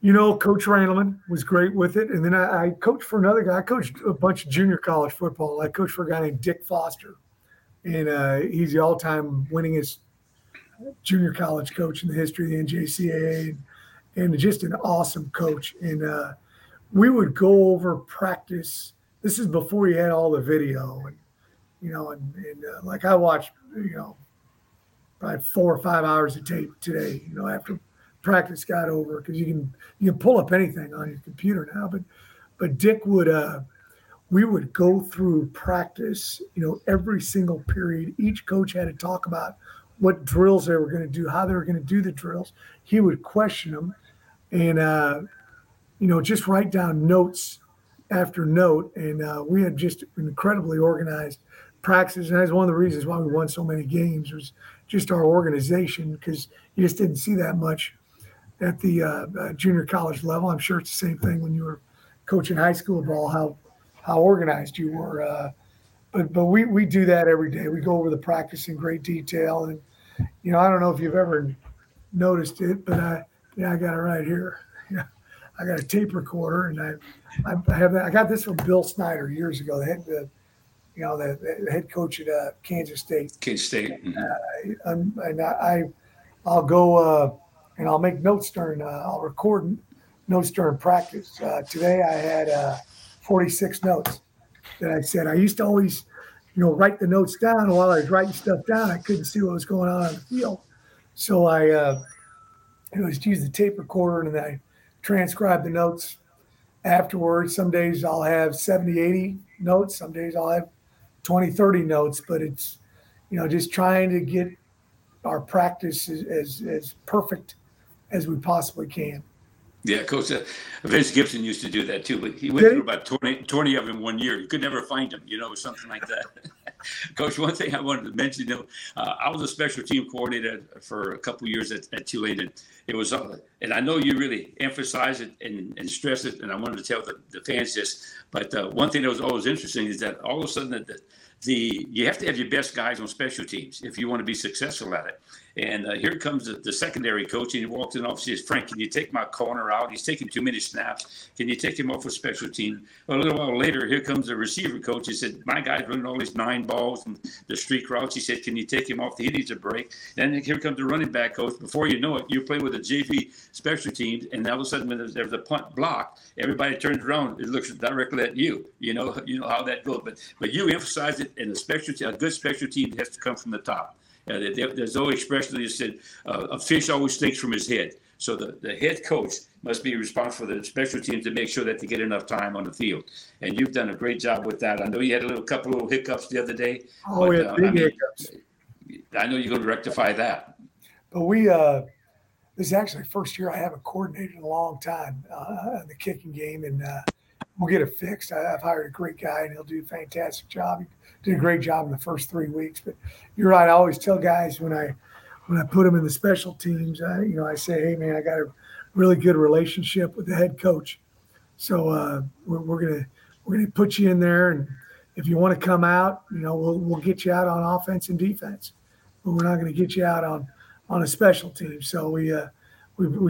You know, Coach Randleman was great with it. And then I coached for another guy. I coached a bunch of junior college football. I coached for a guy named Dick Foster. And he's the all-time winningest junior college coach in the history of the NJCAA, and just an awesome coach. And we would go over practice. This is before you had all the video. And, you know, like I watched, you know, probably 4 or 5 hours of tape today, you know, after practice got over, because you can pull up anything on your computer now, but Dick would we would go through practice, you know, every single period. Each coach had to talk about what drills they were going to do, how they were going to do the drills. He would question them and, just write down notes after note. And we had just incredibly organized practices. And that's one of the reasons why we won so many games was just our organization, because you just didn't see that much at the junior college level. I'm sure it's the same thing when you were coaching high school ball, how organized you were. But we do that every day. We go over the practice in great detail. And, I don't know if you've ever noticed it, but I got it right here. Yeah, I got a tape recorder, and I have that. I got this from Bill Snyder years ago, the head coach at Kansas State. Kansas State. Mm-hmm. I'll go and I'll make notes during. I'll record notes during practice. Today I had 46 notes that I said. I used to always, write the notes down. And while I was writing stuff down, I couldn't see what was going on the field, so I just used the tape recorder, and then I transcribed the notes afterwards. Some days I'll have 70, 80 notes. Some days I'll have 20, 30 notes. But it's, just trying to get our practice as perfect as we possibly can. Yeah, Coach Vince Gibson used to do that too, but he went through about 20 of them one year. You could never find them, something like that. Coach, one thing I wanted to mention, I was a special team coordinator for a couple of years at Tulane. And it was, and I know you really emphasize it and stress it, and I wanted to tell the fans this, but one thing that was always interesting is that all of a sudden you have to have your best guys on special teams if you want to be successful at it. And here comes the secondary coach, and he walks in off. Says, "Frank, can you take my corner out? He's taking too many snaps. Can you take him off a special team?" A little while later, here comes the receiver coach. He said, "My guy's running all these 9 balls and the streak routes." He said, "Can you take him off? He needs a break." Then here comes the running back coach. Before you know it, you play with a JV special team, and all of a sudden, when there's a punt block, everybody turns around. It looks directly at you. You know how that goes. But you emphasize it, and a good special team has to come from the top. There's no expression that said a fish always thinks from his head. So the head coach must be responsible for the special teams to make sure that they get enough time on the field. And you've done a great job with that. I know you had a couple little hiccups the other day. Oh, yeah, hiccups. I know you're going to rectify that. But this is actually the first year I haven't coordinated in a long time in the kicking game, and we'll get it fixed. I've hired a great guy, and he'll do a fantastic job. He did a great job in the first 3 weeks. But you're right. I always tell guys when I put them in the special teams, I say, "Hey, man, I got a really good relationship with the head coach. So we're gonna put you in there, and if you want to come out, we'll get you out on offense and defense, but we're not going to get you out on a special team." So we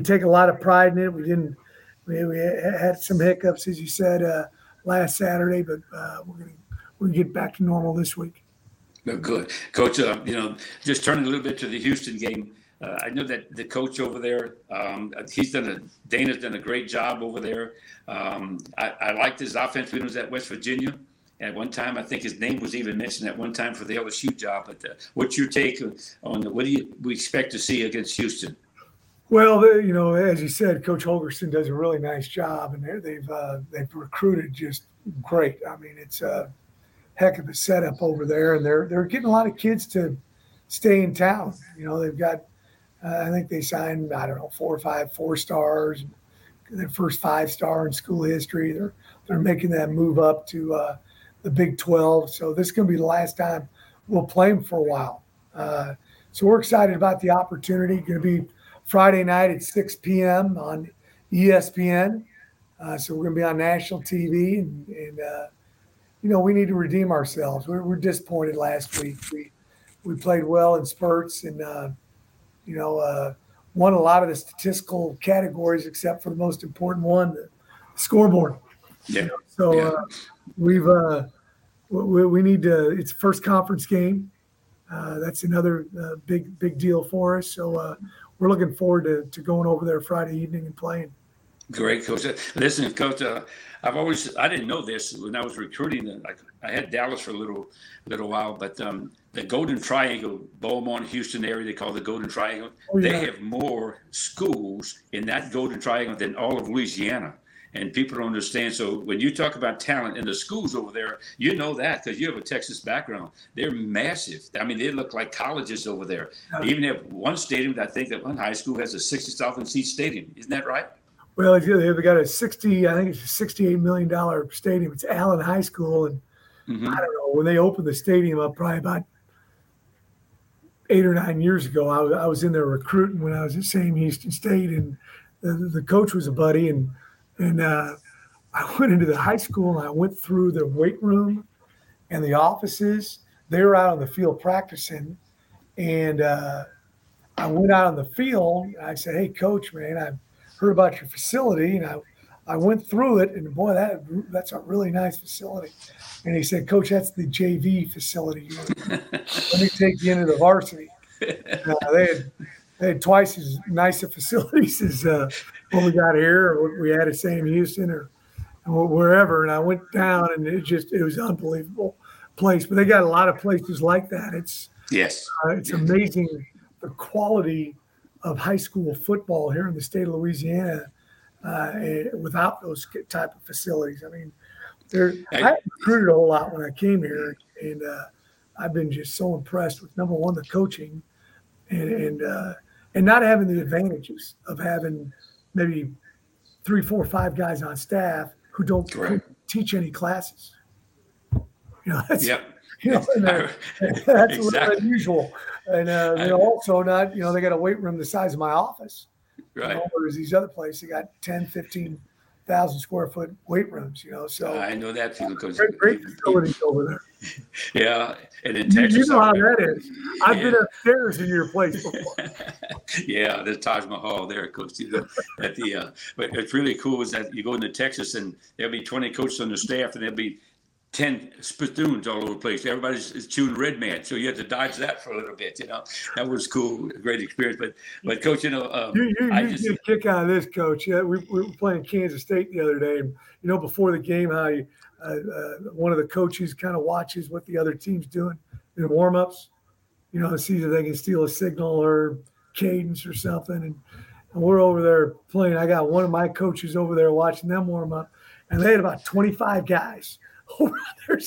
take a lot of pride in it. We had some hiccups, as you said, last Saturday, but we're going to get back to normal this week. No, good. Coach, just turning a little bit to the Houston game, I know that the coach over there, Dana's done a great job over there. I liked his offense when he was at West Virginia. At one time, I think his name was even mentioned at one time for the LSU job. But what's your take on what we expect to see against Houston? Well, as you said, Coach Holgerson does a really nice job, and they've recruited just great. I mean, it's a heck of a setup over there, and they're getting a lot of kids to stay in town. They've got I think they signed, I don't know, 4 or 5 4 stars, their first 5 star in school history. They're making that move up to the Big 12, so this is going to be the last time we'll play them for a while. So we're excited about the opportunity. Going to be Friday night at 6 p.m. on ESPN. So we're going to be on national TV. And we need to redeem ourselves. We're disappointed last week. We played well in spurts and, won a lot of the statistical categories except for the most important one, the scoreboard. Yeah. We need to – it's the first conference game. That's another big deal for us. So we're looking forward to going over there Friday evening and playing. Great, Coach. Listen, Coach, I didn't know this when I was recruiting. I had Dallas for a little while, but the Golden Triangle, Beaumont, Houston area, they call the Golden Triangle. Oh, yeah. They have more schools in that Golden Triangle than all of Louisiana. and people don't understand. So when you talk about talent in the schools over there, you know that because you have a Texas background. They're massive. I mean, they look like colleges over there. They even have one stadium, I think that one high school has a 60,000-seat stadium. Isn't that right? Well, if you got a $68 million stadium. It's Allen High School, and I don't know, when they opened the stadium up probably about 8 or 9 years ago, I was in there recruiting when I was at St. Houston State, and the coach was a buddy, and I went into the high school and I went through the weight room and the offices. They were out on the field practicing, and I went out on the field and I said, "Hey, coach, man, I heard about your facility," and I went through it, and boy, that's a really nice facility. And he said, "Coach, that's the JV facility. Let me take you into the varsity." They had twice as nice a facilities as what we got here, or what we had at Sam Houston, or wherever. And I went down, and it was an unbelievable place. But they got a lot of places like that. It's amazing the quality of high school football here in the state of Louisiana without those type of facilities. I mean, I recruited a whole lot when I came here, and I've been just so impressed with, number one, the coaching, and not having the advantages of having maybe 3, 4, 5 guys on staff who don't teach any classes. You know, that's a little unusual, and they're also not. You know, they got a weight room the size of my office. Right. Whereas these other places, they got 10, 15. 1,000 square foot weight rooms, you know. So I know that too, because great facilities over there. Yeah, and in Texas, you know how that is. I've been upstairs in your place before. Yeah, the Taj Mahal there, Coach. You know, but it's really cool is that you go into Texas and there'll be 20 coaches on the staff, and there'll be 10 spittoons all over the place. Everybody's chewing Red Man, so you have to dodge that for a little bit. You know, that was cool, great experience. But Coach, you know, I just get a kick out of this, Coach. Yeah, we were playing Kansas State the other day. And, you know, before the game, how you, one of the coaches kind of watches what the other team's doing in warm-ups. You know, sees if they can steal a signal or cadence or something. And we're over there playing. I got one of my coaches over there watching them warm up, and they had about 25 guys over there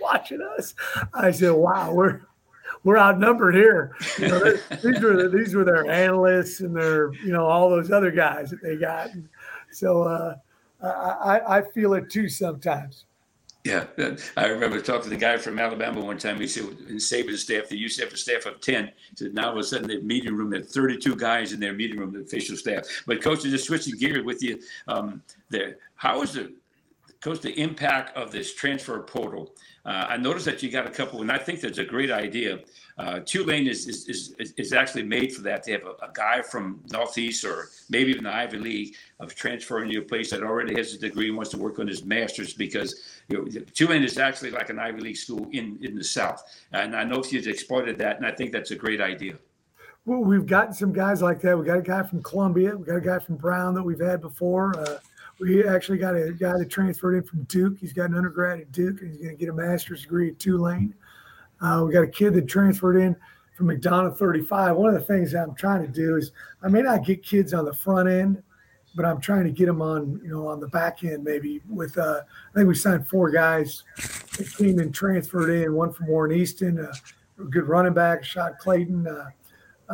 watching us. I said, "Wow, we're outnumbered here." You know, these were their analysts and their, you know, all those other guys that they got. And so I feel it too sometimes. Yeah, I remember talking to the guy from Alabama one time. He said, in Saban's staff, they used to have a staff of 10. He said, now all of a sudden, their meeting room, there are 32 guys in their meeting room, the official staff. But Coach, just switching gears with you, there. How is it? Coach, the impact of this transfer portal. I noticed that you got a couple, and I think that's a great idea. Tulane is actually made for that. They have a guy from Northeast or maybe even the Ivy League of transferring to a place that already has a degree and wants to work on his master's, because you know, Tulane is actually like an Ivy League school in the South. And I know you've exploited that, and I think that's a great idea. Well, we've gotten some guys like that. We got a guy from Columbia. We got a guy from Brown that we've had before. We actually got a guy that transferred in from Duke. He's got an undergrad at Duke, and he's going to get a master's degree at Tulane. We got a kid that transferred in from McDonough 35. One of the things I'm trying to do is I may not get kids on the front end, but I'm trying to get them on, you know, on the back end maybe. With I think we signed 4 guys that came and transferred in. One from Warren Easton, a good running back, Shot Clayton,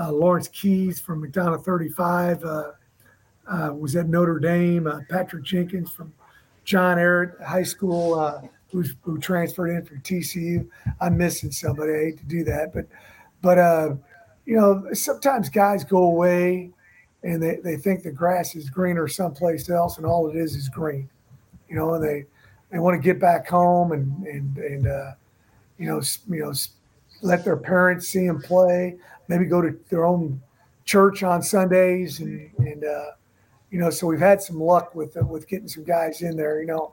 Lawrence Keys from McDonough 35. Was at Notre Dame, Patrick Jenkins from John Errett High School, who transferred in from TCU. I'm missing somebody. I hate to do that, but you know, sometimes guys go away and they think the grass is greener someplace else, and all it is green, you know. And they want to get back home and you know let their parents see them play. Maybe go to their own church on Sundays and you know, so we've had some luck with getting some guys in there. You know,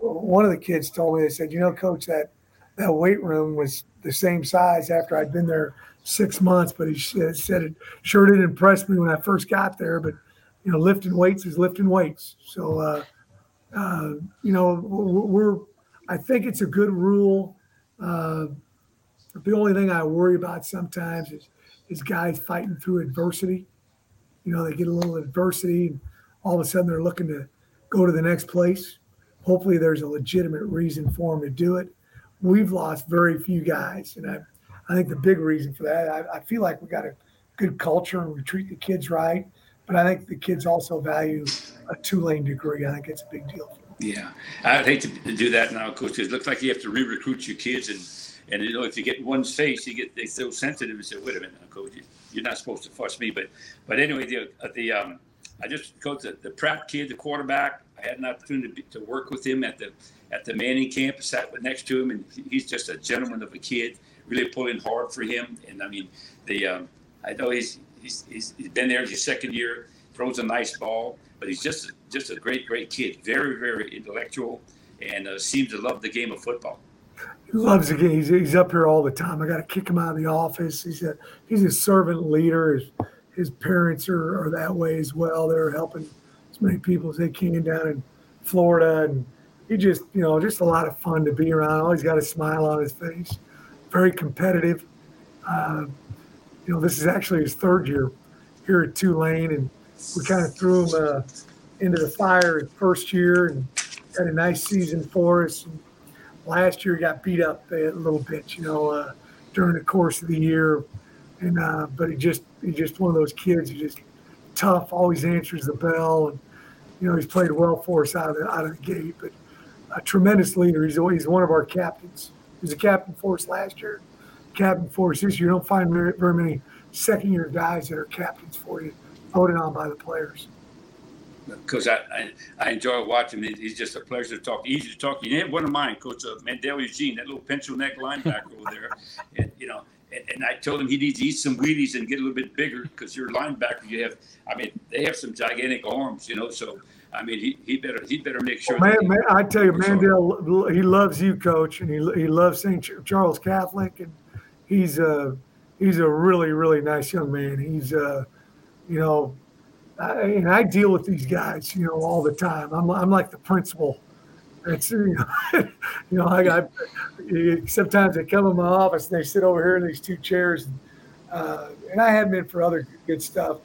one of the kids told me, they said, "You know, Coach, that weight room was the same size after I'd been there 6 months." But he said it sure did impress me when I first got there. But, you know, lifting weights is lifting weights. So, you know, I think it's a good rule. The only thing I worry about sometimes is guys fighting through adversity. You know, they get a little adversity, and all of a sudden they're looking to go to the next place. Hopefully there's a legitimate reason for him to do it. We've lost very few guys, and I think the big reason for that, I feel like we got a good culture and we treat the kids right, but I think the kids also value a Tulane degree. I think it's a big deal for them. Yeah, I would hate to do that now, Coach, because it looks like you have to re-recruit your kids, and you know, if you get one face, they're so sensitive and say, wait a minute, Coach, you're not supposed to fuss me. But anyway, I just coached the prep kid, the quarterback. I had an opportunity to work with him at the Manning camp. I sat next to him, and he's just a gentleman of a kid. Really pulling hard for him, and I mean, I know he's been there his second year. Throws a nice ball, but he's just a great kid. Very, very intellectual, and seems to love the game of football. He loves the game. He's up here all the time. I got to kick him out of the office. He's a servant leader. His parents are that way as well. They're helping as many people as they can down in Florida, and he just a lot of fun to be around. Always got a smile on his face. Very competitive. This is actually his third year here at Tulane, and we kind of threw him into the fire his first year, and had a nice season for us. And last year, he got beat up a little bit, during the course of the year. And but he's just one of those kids who's just tough, always answers the bell, and he's played well for us out of the gate. But a tremendous leader. He's one of our captains. He was a captain for us last year. Captain for us this year. You don't find very many second-year guys that are captains for you, voted on by the players. Coach, I enjoy watching him. He's just a pleasure to talk. Easy to talk to. You had one of mine, Coach Mandel Eugene, that little pencil neck linebacker over there. And and I told him he needs to eat some Wheaties and get a little bit bigger, because your linebacker, they have some gigantic arms, So he better make sure. Well, man, I tell you, Mandel, he loves you, Coach, and he loves St. Charles Catholic, and he's a really, really nice young man. He's and I deal with these guys, all the time. I'm like the principal. It's, sometimes they come in my office and they sit over here in these two chairs, and I have been for other good stuff.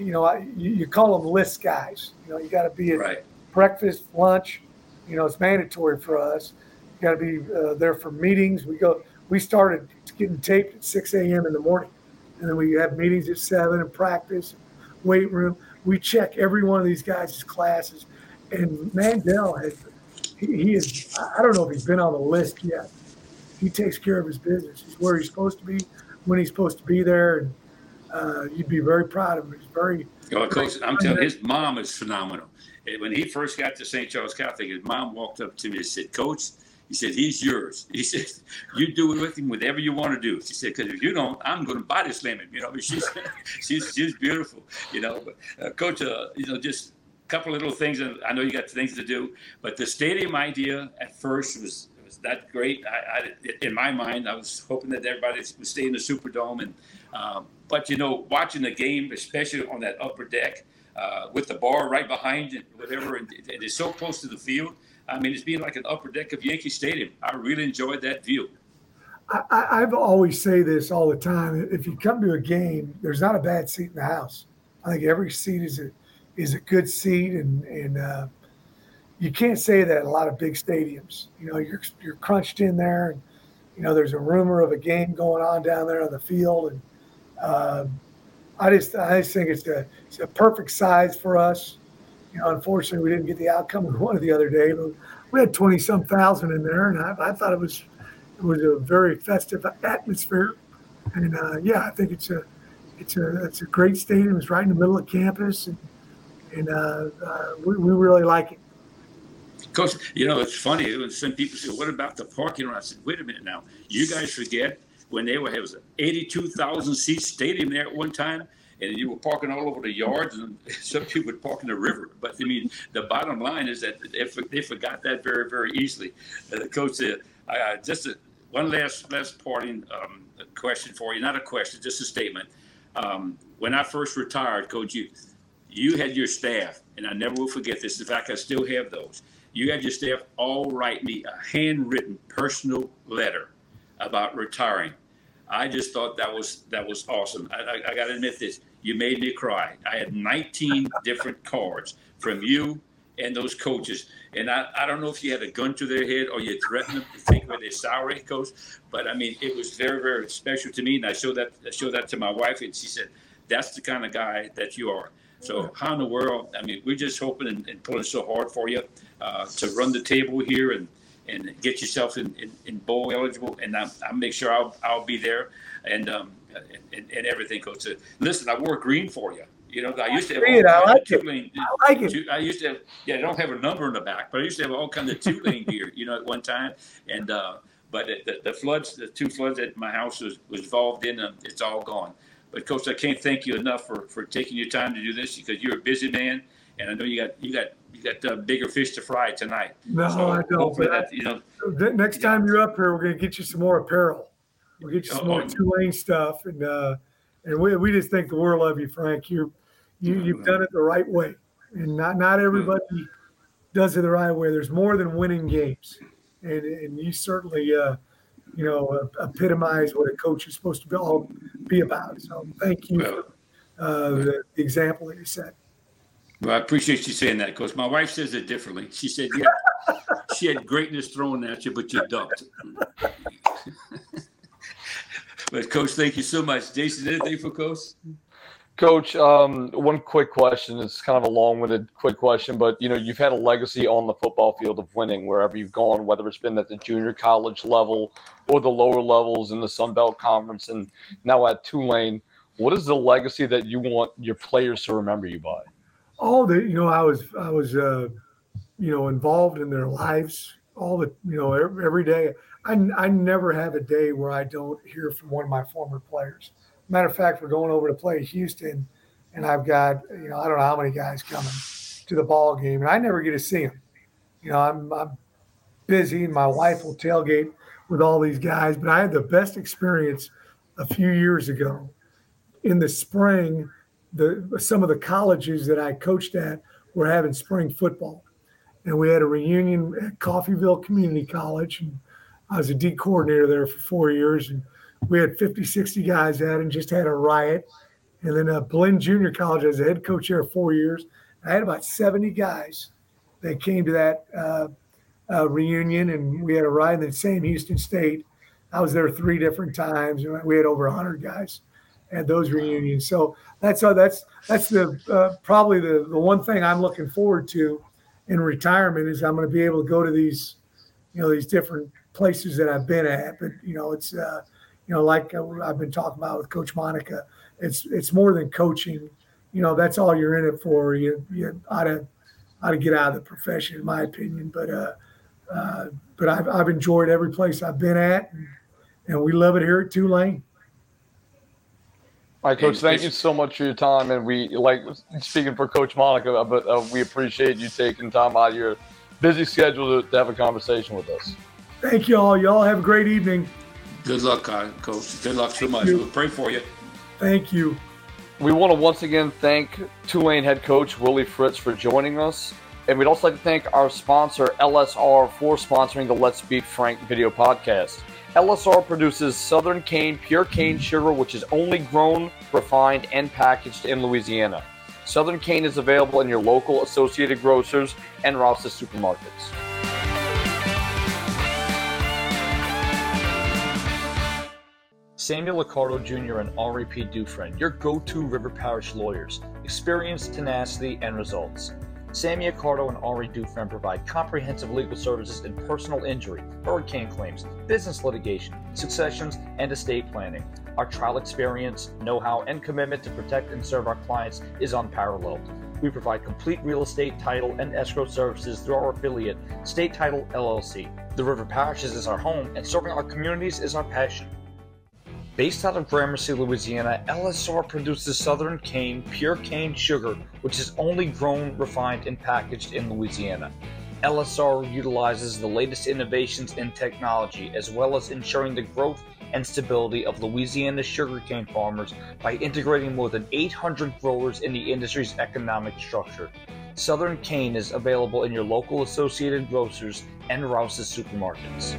You call them list guys. You got to be at breakfast, lunch. It's mandatory for us. You got to be there for meetings. We started getting taped at 6 a.m. in the morning, and then we have meetings at 7 and practice, weight room. We check every one of these guys' classes, and Mandel he is. I don't know if he's been on the list yet. He takes care of his business. He's where he's supposed to be, when he's supposed to be there, and you'd be very proud of him. He's very. Well, Coach, I'm telling you, his mom is phenomenal. And when he first got to St. Charles Catholic, his mom walked up to me and said, "Coach," he said, "he's yours." He said, "You do it with him, whatever you want to do." She said, "Because if you don't, I'm going to body slam him." She's beautiful. But Coach, just. Couple little things, and I know you got things to do, but the stadium idea at first was not great. I, in my mind, I was hoping that everybody would stay in the Superdome, and but watching the game, especially on that upper deck with the bar right behind and whatever, and it's so close to the field. I mean, it's being like an upper deck of Yankee Stadium. I really enjoyed that view. I've always say this all the time: if you come to a game, there's not a bad seat in the house. I think every seat is a good seat, and you can't say that in a lot of big stadiums. You're crunched in there, and there's a rumor of a game going on down there on the field, and I just think it's a perfect size for us. Unfortunately, we didn't get the outcome of one the other day, but we had 20,000 in there, and I thought it was a very festive atmosphere, and I think it's a great stadium. It's right in the middle of campus, and we really like it. Coach, it's funny when some people say, "What about the parking lot?" I said, "Wait a minute now. You guys forget when it was an 82,000-seat stadium there at one time, and you were parking all over the yards, and some people would park in the river." But I mean, the bottom line is that they forgot that very, very easily. Coach, just one last parting question for you. Not a question, just a statement. When I first retired, Coach, you had your staff, and I never will forget this. In fact, I still have those. You had your staff all write me a handwritten personal letter about retiring. I just thought that was awesome. I got to admit this. You made me cry. I had 19 different cards from you and those coaches. And I don't know if you had a gun to their head or you threatened them to take away their salary, Coach. But, I mean, it was very, very special to me. And I showed that to my wife, and she said, that's the kind of guy that you are. So how in the world, I mean, we're just hoping and pulling so hard for you to run the table here and get yourself in bowl eligible. And I'll make sure I'll be there and everything, Coach. So, listen, I wore green for you. You know, I used to have I don't have a number in the back, but I used to have all kinds of Tulane gear, you know, at one time. And but the two floods that my house was involved in, it's all gone. But Coach, I can't thank you enough for taking your time to do this, because you're a busy man, and I know you got bigger fish to fry tonight. No, so I don't. That, you know, next time you're up here, we're gonna get you some more apparel. We'll get you some more Tulane stuff, and we just think the world of you, Frank. You've done it the right way, and not everybody does it the right way. There's more than winning games, and you certainly epitomize what a coach is supposed to be about. So thank you for the example that you set. Well, I appreciate you saying that, Coach. My wife says it differently. She said she had greatness thrown at you, but you ducked. But, Coach, thank you so much. Jason, anything for Coach? Coach, one quick question. It's kind of a long-winded quick question, but, you know, you've had a legacy on the football field of winning wherever you've gone, whether it's been at the junior college level or the lower levels in the Sun Belt Conference and now at Tulane. What is the legacy that you want your players to remember you by? All the, you know, I was involved in their lives all the, you know, every day. I never have a day where I don't hear from one of my former players. Matter of fact, we're going over to play Houston, and I've got, you know, I don't know how many guys coming to the ball game, and I never get to see them. You know, I'm busy, and my wife will tailgate with all these guys, but I had the best experience a few years ago. In the spring, some of the colleges that I coached at were having spring football, and we had a reunion at Coffeyville Community College, and I was a D coordinator there for 4 years, and we had 50, 60 guys at it and just had a riot. And then Blinn Junior College, as a head coach there for 4 years, I had about 70 guys that came to that reunion, and we had a riot. And then same Houston State, I was there 3 different times, and we had over 100 guys at those reunions. So that's probably the one thing I'm looking forward to in retirement is I'm going to be able to go to these, you know, these different places that I've been at. But, you know, it's like I've been talking about with Coach Monica, it's more than coaching. You know, that's all you're in it for. You ought to get out of the profession, in my opinion. But I've enjoyed every place I've been at, and we love it here at Tulane. All right, Coach, thank you so much for your time. And we like speaking for Coach Monica, but we appreciate you taking time out of your busy schedule to have a conversation with us. Thank you all. Y'all have a great evening. Good luck, Coach. Good luck so much. We'll pray for you. Thank you. We want to once again thank Tulane head coach Willie Fritz for joining us. And we'd also like to thank our sponsor, LSR, for sponsoring the Let's Beat Frank video podcast. LSR produces Southern cane, pure cane sugar, which is only grown, refined, and packaged in Louisiana. Southern cane is available in your local Associated Grocers and Rouse's supermarkets. Samuel Accardo Jr. and Henri P. Dufresne, your go-to River Parish lawyers. Experience, tenacity, and results. Sammy Accardo and Henri Dufresne provide comprehensive legal services in personal injury, hurricane claims, business litigation, successions, and estate planning. Our trial experience, know-how, and commitment to protect and serve our clients is unparalleled. We provide complete real estate, title, and escrow services through our affiliate, State Title LLC. The River Parishes is our home, and serving our communities is our passion. Based out of Gramercy, Louisiana, LSR produces Southern cane, pure cane sugar, which is only grown, refined, and packaged in Louisiana. LSR utilizes the latest innovations in technology, as well as ensuring the growth and stability of Louisiana sugarcane farmers by integrating more than 800 growers in the industry's economic structure. Southern cane is available in your local Associated Grocers and Rouse's supermarkets.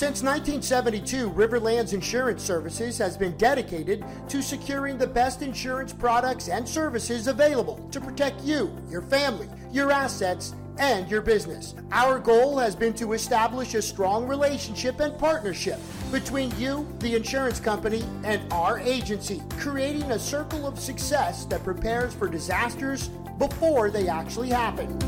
Since 1972, Riverlands Insurance Services has been dedicated to securing the best insurance products and services available to protect you, your family, your assets, and your business. Our goal has been to establish a strong relationship and partnership between you, the insurance company, and our agency, creating a circle of success that prepares for disasters before they actually happen.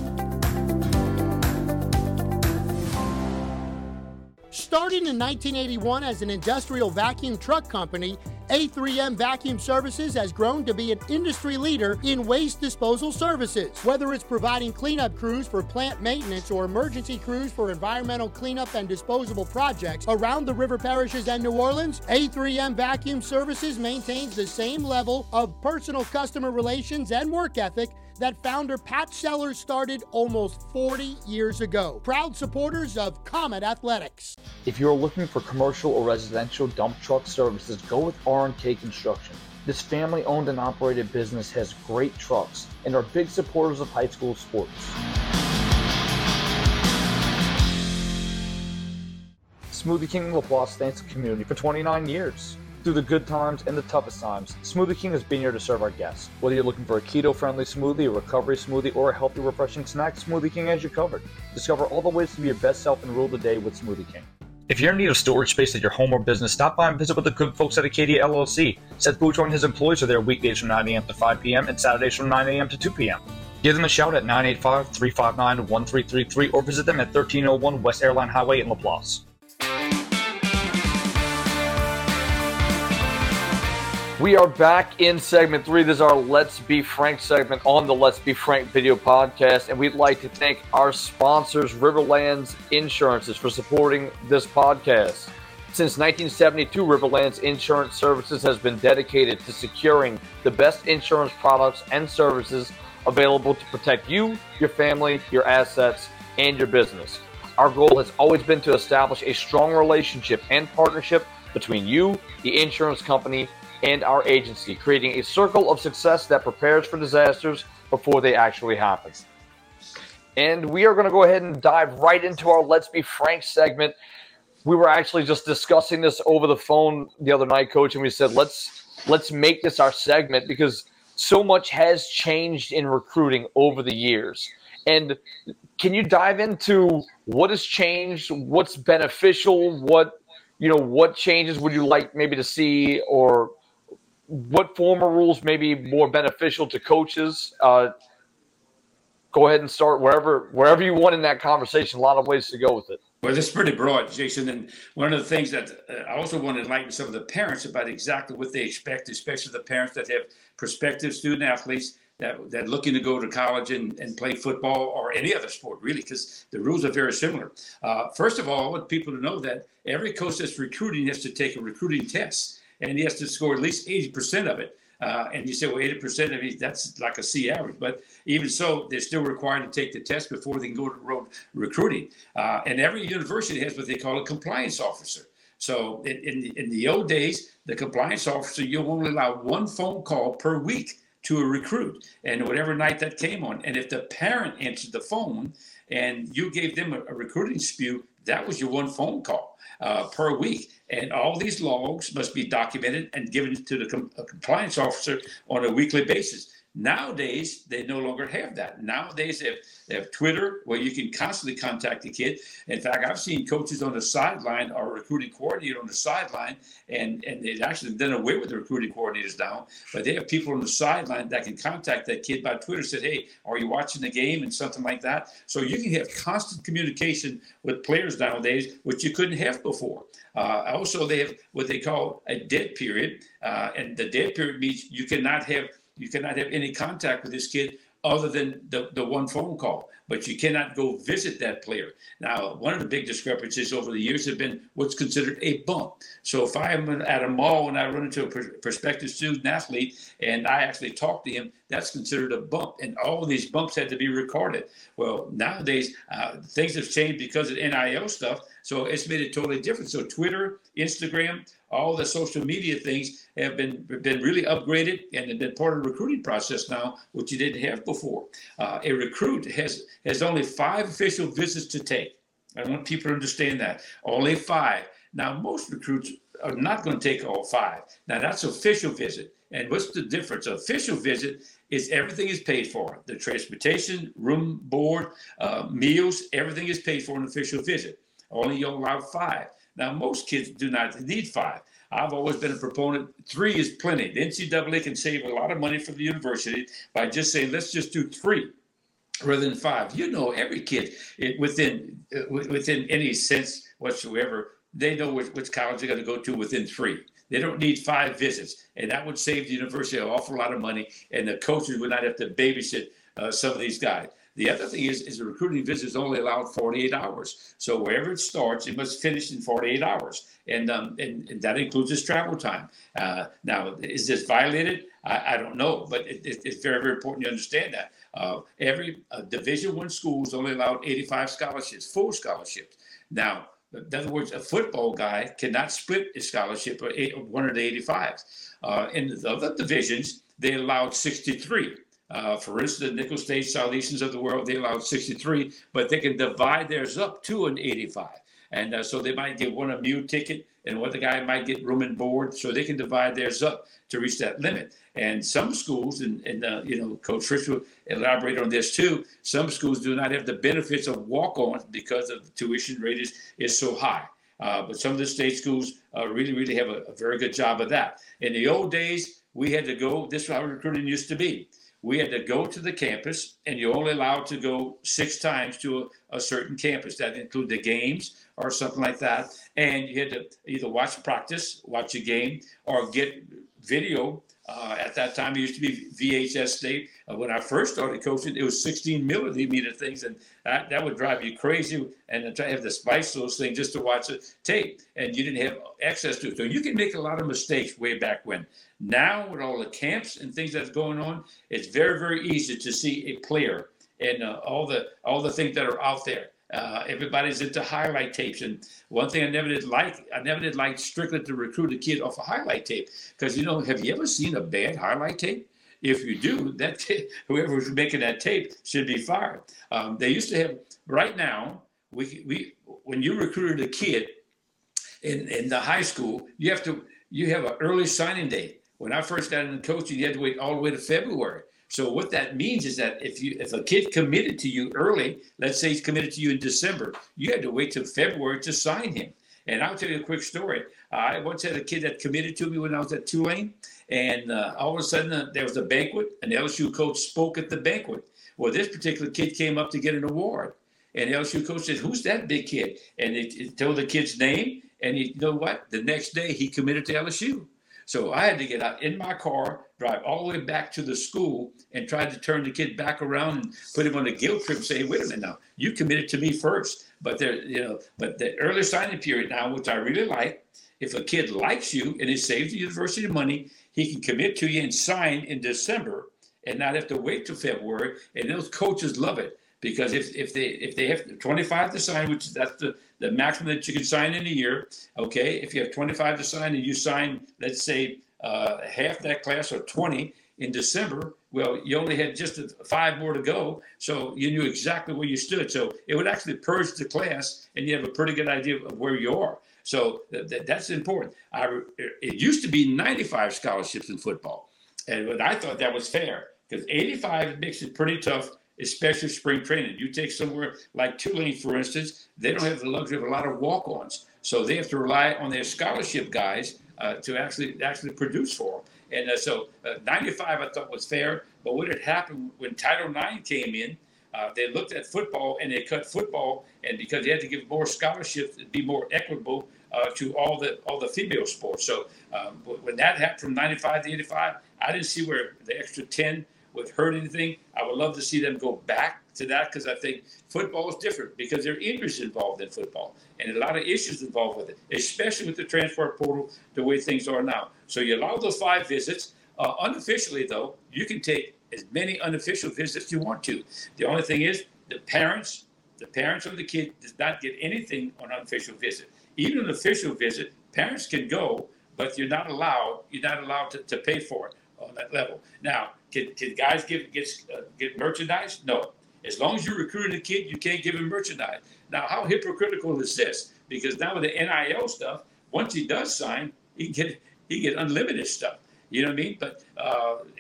Starting in 1981 as an industrial vacuum truck company, A3M Vacuum Services has grown to be an industry leader in waste disposal services. Whether it's providing cleanup crews for plant maintenance or emergency crews for environmental cleanup and disposable projects around the river parishes and New Orleans, A3M Vacuum Services maintains the same level of personal customer relations and work ethic that founder Pat Sellers started almost 40 years ago. Proud supporters of Comet Athletics. If you're looking for commercial or residential dump truck services, go with R&K Construction. This family-owned and operated business has great trucks and are big supporters of high school sports. Smoothie King Laplace thanks the community for 29 years. Through the good times and the toughest times, Smoothie King has been here to serve our guests. Whether you're looking for a keto-friendly smoothie, a recovery smoothie, or a healthy, refreshing snack, Smoothie King has you covered. Discover all the ways to be your best self and rule the day with Smoothie King. If you're in need of storage space at your home or business, stop by and visit with the good folks at Acadia LLC. Seth Boutron and his employees are there weekdays from 9 a.m. to 5 p.m. and Saturdays from 9 a.m. to 2 p.m. Give them a shout at 985-359-1333 or visit them at 1301 West Airline Highway in Laplace. We are back in segment 3. This is our Let's Be Frank segment on the Let's Be Frank video podcast, and we'd like to thank our sponsors, Riverlands Insurances, for supporting this podcast. Since 1972, Riverlands Insurance Services has been dedicated to securing the best insurance products and services available to protect you, your family, your assets, and your business. Our goal has always been to establish a strong relationship and partnership between you, the insurance company, and our agency, creating a circle of success that prepares for disasters before they actually happen. And we are going to go ahead and dive right into our Let's Be Frank segment. We were actually just discussing this over the phone the other night, Coach, and we said, let's make this our segment because so much has changed in recruiting over the years. And can you dive into what has changed, what's beneficial, what changes would you like maybe to see, or what former rules may be more beneficial to coaches? Go ahead and start wherever you want in that conversation. A lot of ways to go with it. Well, it's pretty broad, Jason. And one of the things that I also want to enlighten some of the parents about exactly what they expect, especially the parents that have prospective student athletes that looking to go to college and play football or any other sport, really, because the rules are very similar. First of all, I want people to know that every coach that's recruiting has to take a recruiting test. And he has to score at least 80% of it. And you say, well, 80% of it, that's like a C average. But even so, they're still required to take the test before they can go to road recruiting. And every university has what they call a compliance officer. So in the old days, the compliance officer, you'll only allow one phone call per week to a recruit, and whatever night that came on. And if the parent answered the phone and you gave them a recruiting spew, that was your one phone call per week. And all these logs must be documented and given to the compliance officer on a weekly basis. Nowadays, they no longer have that. Nowadays, they have Twitter where you can constantly contact the kid. In fact, I've seen coaches on the sideline or recruiting coordinator on the sideline, and they've actually done away with the recruiting coordinators now, but they have people on the sideline that can contact that kid by Twitter, said, hey, are you watching the game, and something like that. So you can have constant communication with players nowadays, which you couldn't have before. Also, they have what they call a dead period, and the dead period means you cannot have any contact with this kid other than the one phone call, but you cannot go visit that player. Now, one of the big discrepancies over the years have been what's considered a bump. So if I am at a mall and I run into a prospective student athlete and I actually talk to him, that's considered a bump, and all these bumps had to be recorded. Well, nowadays, things have changed because of NIL stuff, so it's made it totally different. So Twitter, Instagram, all the social media things have been really upgraded and have been part of the recruiting process now, which you didn't have before. A recruit has only 5 official visits to take. I want people to understand that. Only five. Now, most recruits are not going to take all five. Now, that's official visit. And what's the difference? Official visit is everything is paid for. The transportation, room, board, meals, everything is paid for in official visit. Only you'll allow five. Now, most kids do not need five. I've always been a proponent. Three is plenty. The NCAA can save a lot of money for the university by just saying, let's just do three rather than five. You know, every kid within any sense whatsoever, they know which college they're going to go to within three. They don't need five visits, and that would save the university an awful lot of money, and the coaches would not have to babysit some of these guys. The other thing is the recruiting visit is only allowed 48 hours. So wherever it starts, it must finish in 48 hours, and that includes its travel time. Now, is this violated? I don't know, but it's very, very important you understand that. Every Division I school is only allowed 85 scholarships, full scholarships. Now, in other words, a football guy cannot split his scholarship or one of the 85s. In the other divisions, they allowed 63. For instance, the Nichols State, Southeasterns of the world, they allowed 63, but they can divide theirs up to an 85. And so they might get one a meal ticket, and one the guy might get room and board, so they can divide theirs up to reach that limit. And some schools, and Coach Rich will elaborate on this too, some schools do not have the benefits of walk-ons because of the tuition rate is so high. But some of the state schools really, really have a very good job of that. In the old days, we had to go, this is how recruiting used to be. We had to go to the campus, and you're only allowed to go six times to a certain campus. That included the games or something like that. And you had to either watch practice, watch a game, or get video. At that time, it used to be VHS tape. When I first started coaching, it was 16 millimeter things, and that would drive you crazy. And try to have to splice those things just to watch a tape, and you didn't have access to it. So you can make a lot of mistakes way back when. Now, with all the camps and things that's going on, it's very, very easy to see a player and all the things that are out there. Everybody's into highlight tapes, and one thing I never did like strictly to recruit a kid off a highlight tape, because have you ever seen a bad highlight tape? If you do, that whoever's making that tape should be fired. They used to have. Right now, we when you recruited a kid in the high school, you have an early signing date. When I first got into coaching, you had to wait all the way to February. So what that means is that if a kid committed to you early, let's say he's committed to you in December, you had to wait till February to sign him. And I'll tell you a quick story. I once had a kid that committed to me when I was at Tulane, and all of a sudden there was a banquet, and the LSU coach spoke at the banquet. Well, this particular kid came up to get an award, and the LSU coach said, "Who's that big kid?" And he told the kid's name, and you know what? The next day he committed to LSU. So I had to get out in my car, drive all the way back to the school, and try to turn the kid back around and put him on a guilt trip, saying, "Wait a minute now, you committed to me first." But the early signing period now, which I really like, if a kid likes you and it saves the university money, he can commit to you and sign in December and not have to wait till February. And those coaches love it, because if they have 25 to sign, which that's the maximum that you can sign in a year, okay? If you have 25 to sign and you sign, let's say, half that class or 20 in December, well, you only had just five more to go, so you knew exactly where you stood. So it would actually purge the class, and you have a pretty good idea of where you are. So that's important. It used to be 95 scholarships in football, and I thought that was fair, because 85 makes it pretty tough, especially spring training. You take somewhere like Tulane, for instance, they don't have the luxury of a lot of walk-ons. So they have to rely on their scholarship guys to actually produce for them. And so 95 I thought was fair, but what had happened when Title IX came in, they looked at football and they cut football, and because they had to give more scholarships, it'd be more equitable to all the female sports. So when that happened from 95 to 85, I didn't see where the extra 10 would hurt anything. I would love to see them go back to that, because I think football is different, because there are injuries involved in football and a lot of issues involved with it, especially with the transfer portal, the way things are now. So you allow those five visits. Unofficially, though, you can take as many unofficial visits you want to. The only thing is the parents of the kid does not get anything on unofficial visit. Even an official visit, parents can go, but you're not allowed to pay for it on that level. Now, can guys get merchandise? No. As long as you're recruiting a kid, you can't give him merchandise. Now, how hypocritical is this? Because now with the NIL stuff, once he does sign, he can get unlimited stuff. You know what I mean? But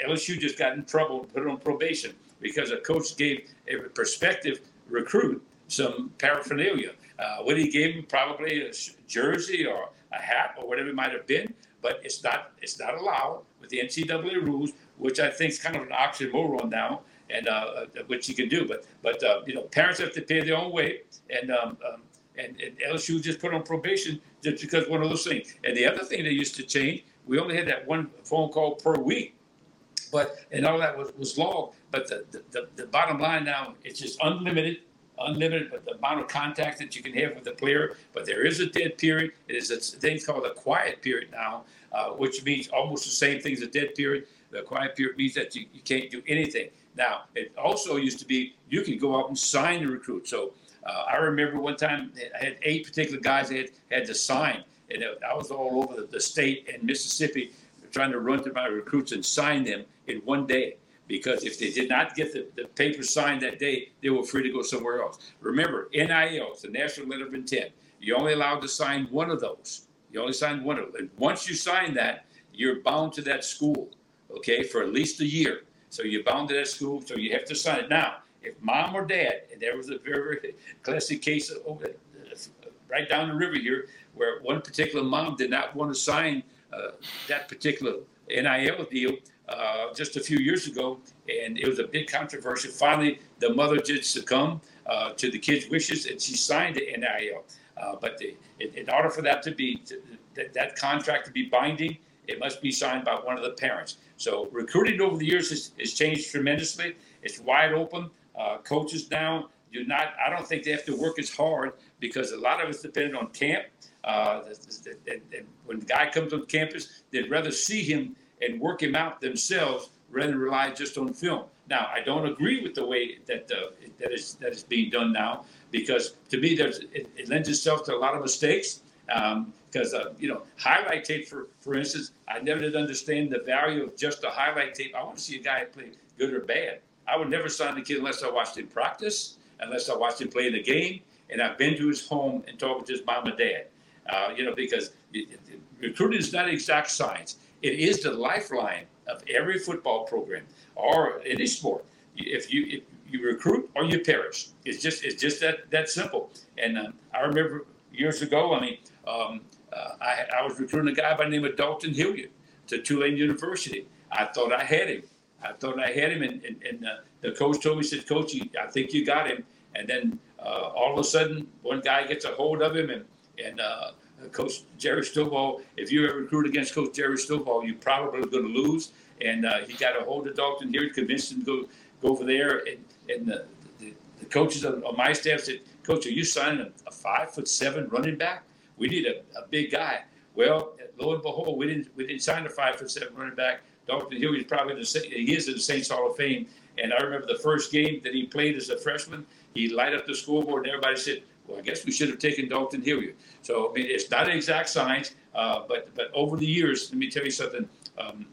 LSU just got in trouble and put it on probation because a coach gave a prospective recruit some paraphernalia. What he gave him, probably a jersey or a hat or whatever it might have been. But it's not allowed with the NCAA rules, which I think is kind of an oxymoron now, and which you can do. But you know, parents have to pay their own way, and LSU just put on probation just because one of those things. And the other thing they used to change. We only had that one phone call per week, and all that was logged. But the bottom line now, it's just unlimited, but the amount of contact that you can have with the player. But there is a dead period. It is a thing called a quiet period now, which means almost the same thing as a dead period. The quiet period means that you can't do anything. Now, it also used to be you can go out and sign the recruit. So I remember one time I had 8 particular guys that had to sign. And I was all over the state and Mississippi trying to run to my recruits and sign them in one day, because if they did not get the papers signed that day, they were free to go somewhere else. Remember, NIL, the National Letter of Intent. You're only allowed to sign one of those. You only sign one of them. And once you sign that, you're bound to that school, okay, for at least a year. So you're bound to that school, so you have to sign it. Now, if mom or dad, and there was a very, very classic case right down the river here, where one particular mom did not want to sign that particular NIL deal just a few years ago, and it was a big controversy. Finally, the mother did succumb to the kid's wishes, and she signed the NIL. But in order for that to be that contract to be binding, it must be signed by one of the parents. So recruiting over the years has changed tremendously. It's wide open. Coaches now do not. I don't think they have to work as hard, because a lot of it's dependent on camp. And when the guy comes on campus, they'd rather see him and work him out themselves rather than rely just on film. Now, I don't agree with the way that is being done now, because to me, it lends itself to a lot of mistakes. Because you know, highlight tape, for instance, I never did understand the value of just a highlight tape. I want to see a guy play good or bad. I would never sign the kid unless I watched him practice, unless I watched him play in the game, and I've been to his home and talked to his mom and dad. You know, because recruiting is not exact science. It is the lifeline of every football program or any sport. If you recruit or you perish, it's just that simple. And I remember years ago, I was recruiting a guy by the name of Dalton Hilliard to Tulane University. I thought I had him, and the coach told me, he said, "Coach, I think you got him." And then all of a sudden, one guy gets a hold of him, and Coach Jerry Stovall, if you ever recruit against Coach Jerry Stovall, you're probably going to lose. And he got a hold of Dalton here, convinced him to go over there. And the coaches on my staff said, "Coach, are you signing a 5'7" running back? We need a big guy." Well, lo and behold, we didn't sign a 5'7" running back. Dalton Hill is probably in the Saints Hall of Fame. And I remember the first game that he played as a freshman, he light up the scoreboard, and everybody said, "Well, I guess we should have taken Dalton Hilliard." So, I mean, it's not an exact science, but over the years, let me tell you something.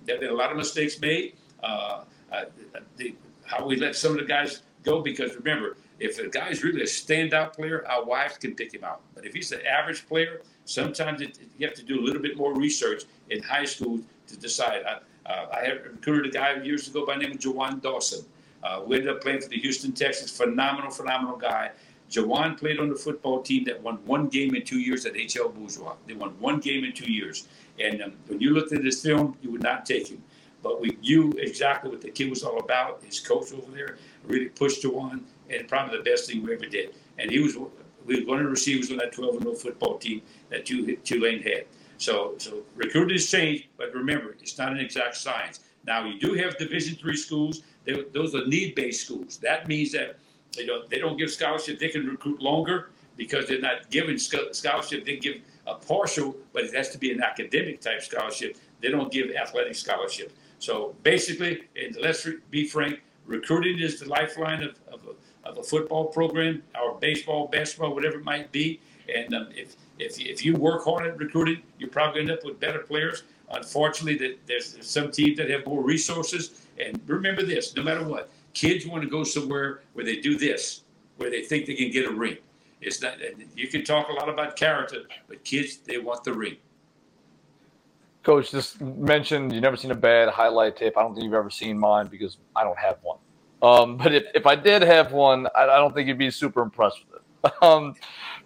There have been a lot of mistakes made. How we let some of the guys go, because remember, if a guy's really a standout player, our wives can pick him out. But if he's an average player, sometimes you have to do a little bit more research in high school to decide. I had recruited a guy years ago by the name of Jawan Dawson. We ended up playing for the Houston Texans. Phenomenal guy. Jawan played on the football team that won one game in 2 years at H.L. Bourgeois. They won one game in 2 years. And when you looked at this film, you would not take him. But we knew exactly what the kid was all about. His coach over there really pushed Jawan, and probably the best thing we ever did. And we was one of the receivers on that 12-0 football team that Tulane had. So recruiting has changed, but remember, it's not an exact science. Now, you do have Division III schools. Those are need-based schools. That means that they don't give scholarship. They can recruit longer because they're not giving scholarship. They give a partial, but it has to be an academic-type scholarship. They don't give athletic scholarships. So basically, and let's be frank, recruiting is the lifeline of a football program, or baseball, basketball, whatever it might be. And if you work hard at recruiting, you're probably end up with better players. Unfortunately, there's some teams that have more resources. And remember this, no matter what, kids want to go somewhere where they do this, where they think they can get a ring. It's not, you can talk a lot about character, but kids, they want the ring. Coach, just mentioned you've never seen a bad highlight tape. I don't think you've ever seen mine because I don't have one. But if I did have one, I don't think you'd be super impressed with it.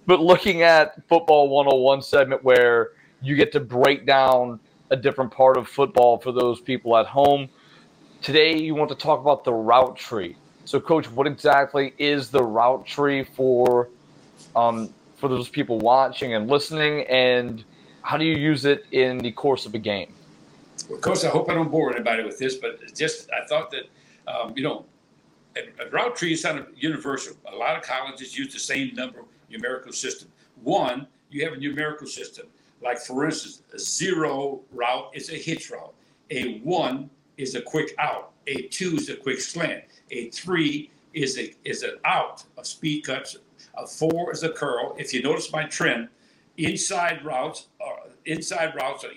But looking at Football 101 segment where you get to break down a different part of football for those people at home, today you want to talk about the route tree. So, Coach, what exactly is the route tree for those people watching and listening, and how do you use it in the course of a game? Well, Coach, I hope I don't bore anybody with this, but just I thought that, a route tree is kind of universal. A lot of colleges use the same numerical system. One, you have a numerical system. Like, for instance, a 0 route is a hitch route. A 1 is a quick out. A 2 is a quick slant. A 3 is an out of speed cuts. A 4 is a curl. If you notice my trend, inside routes are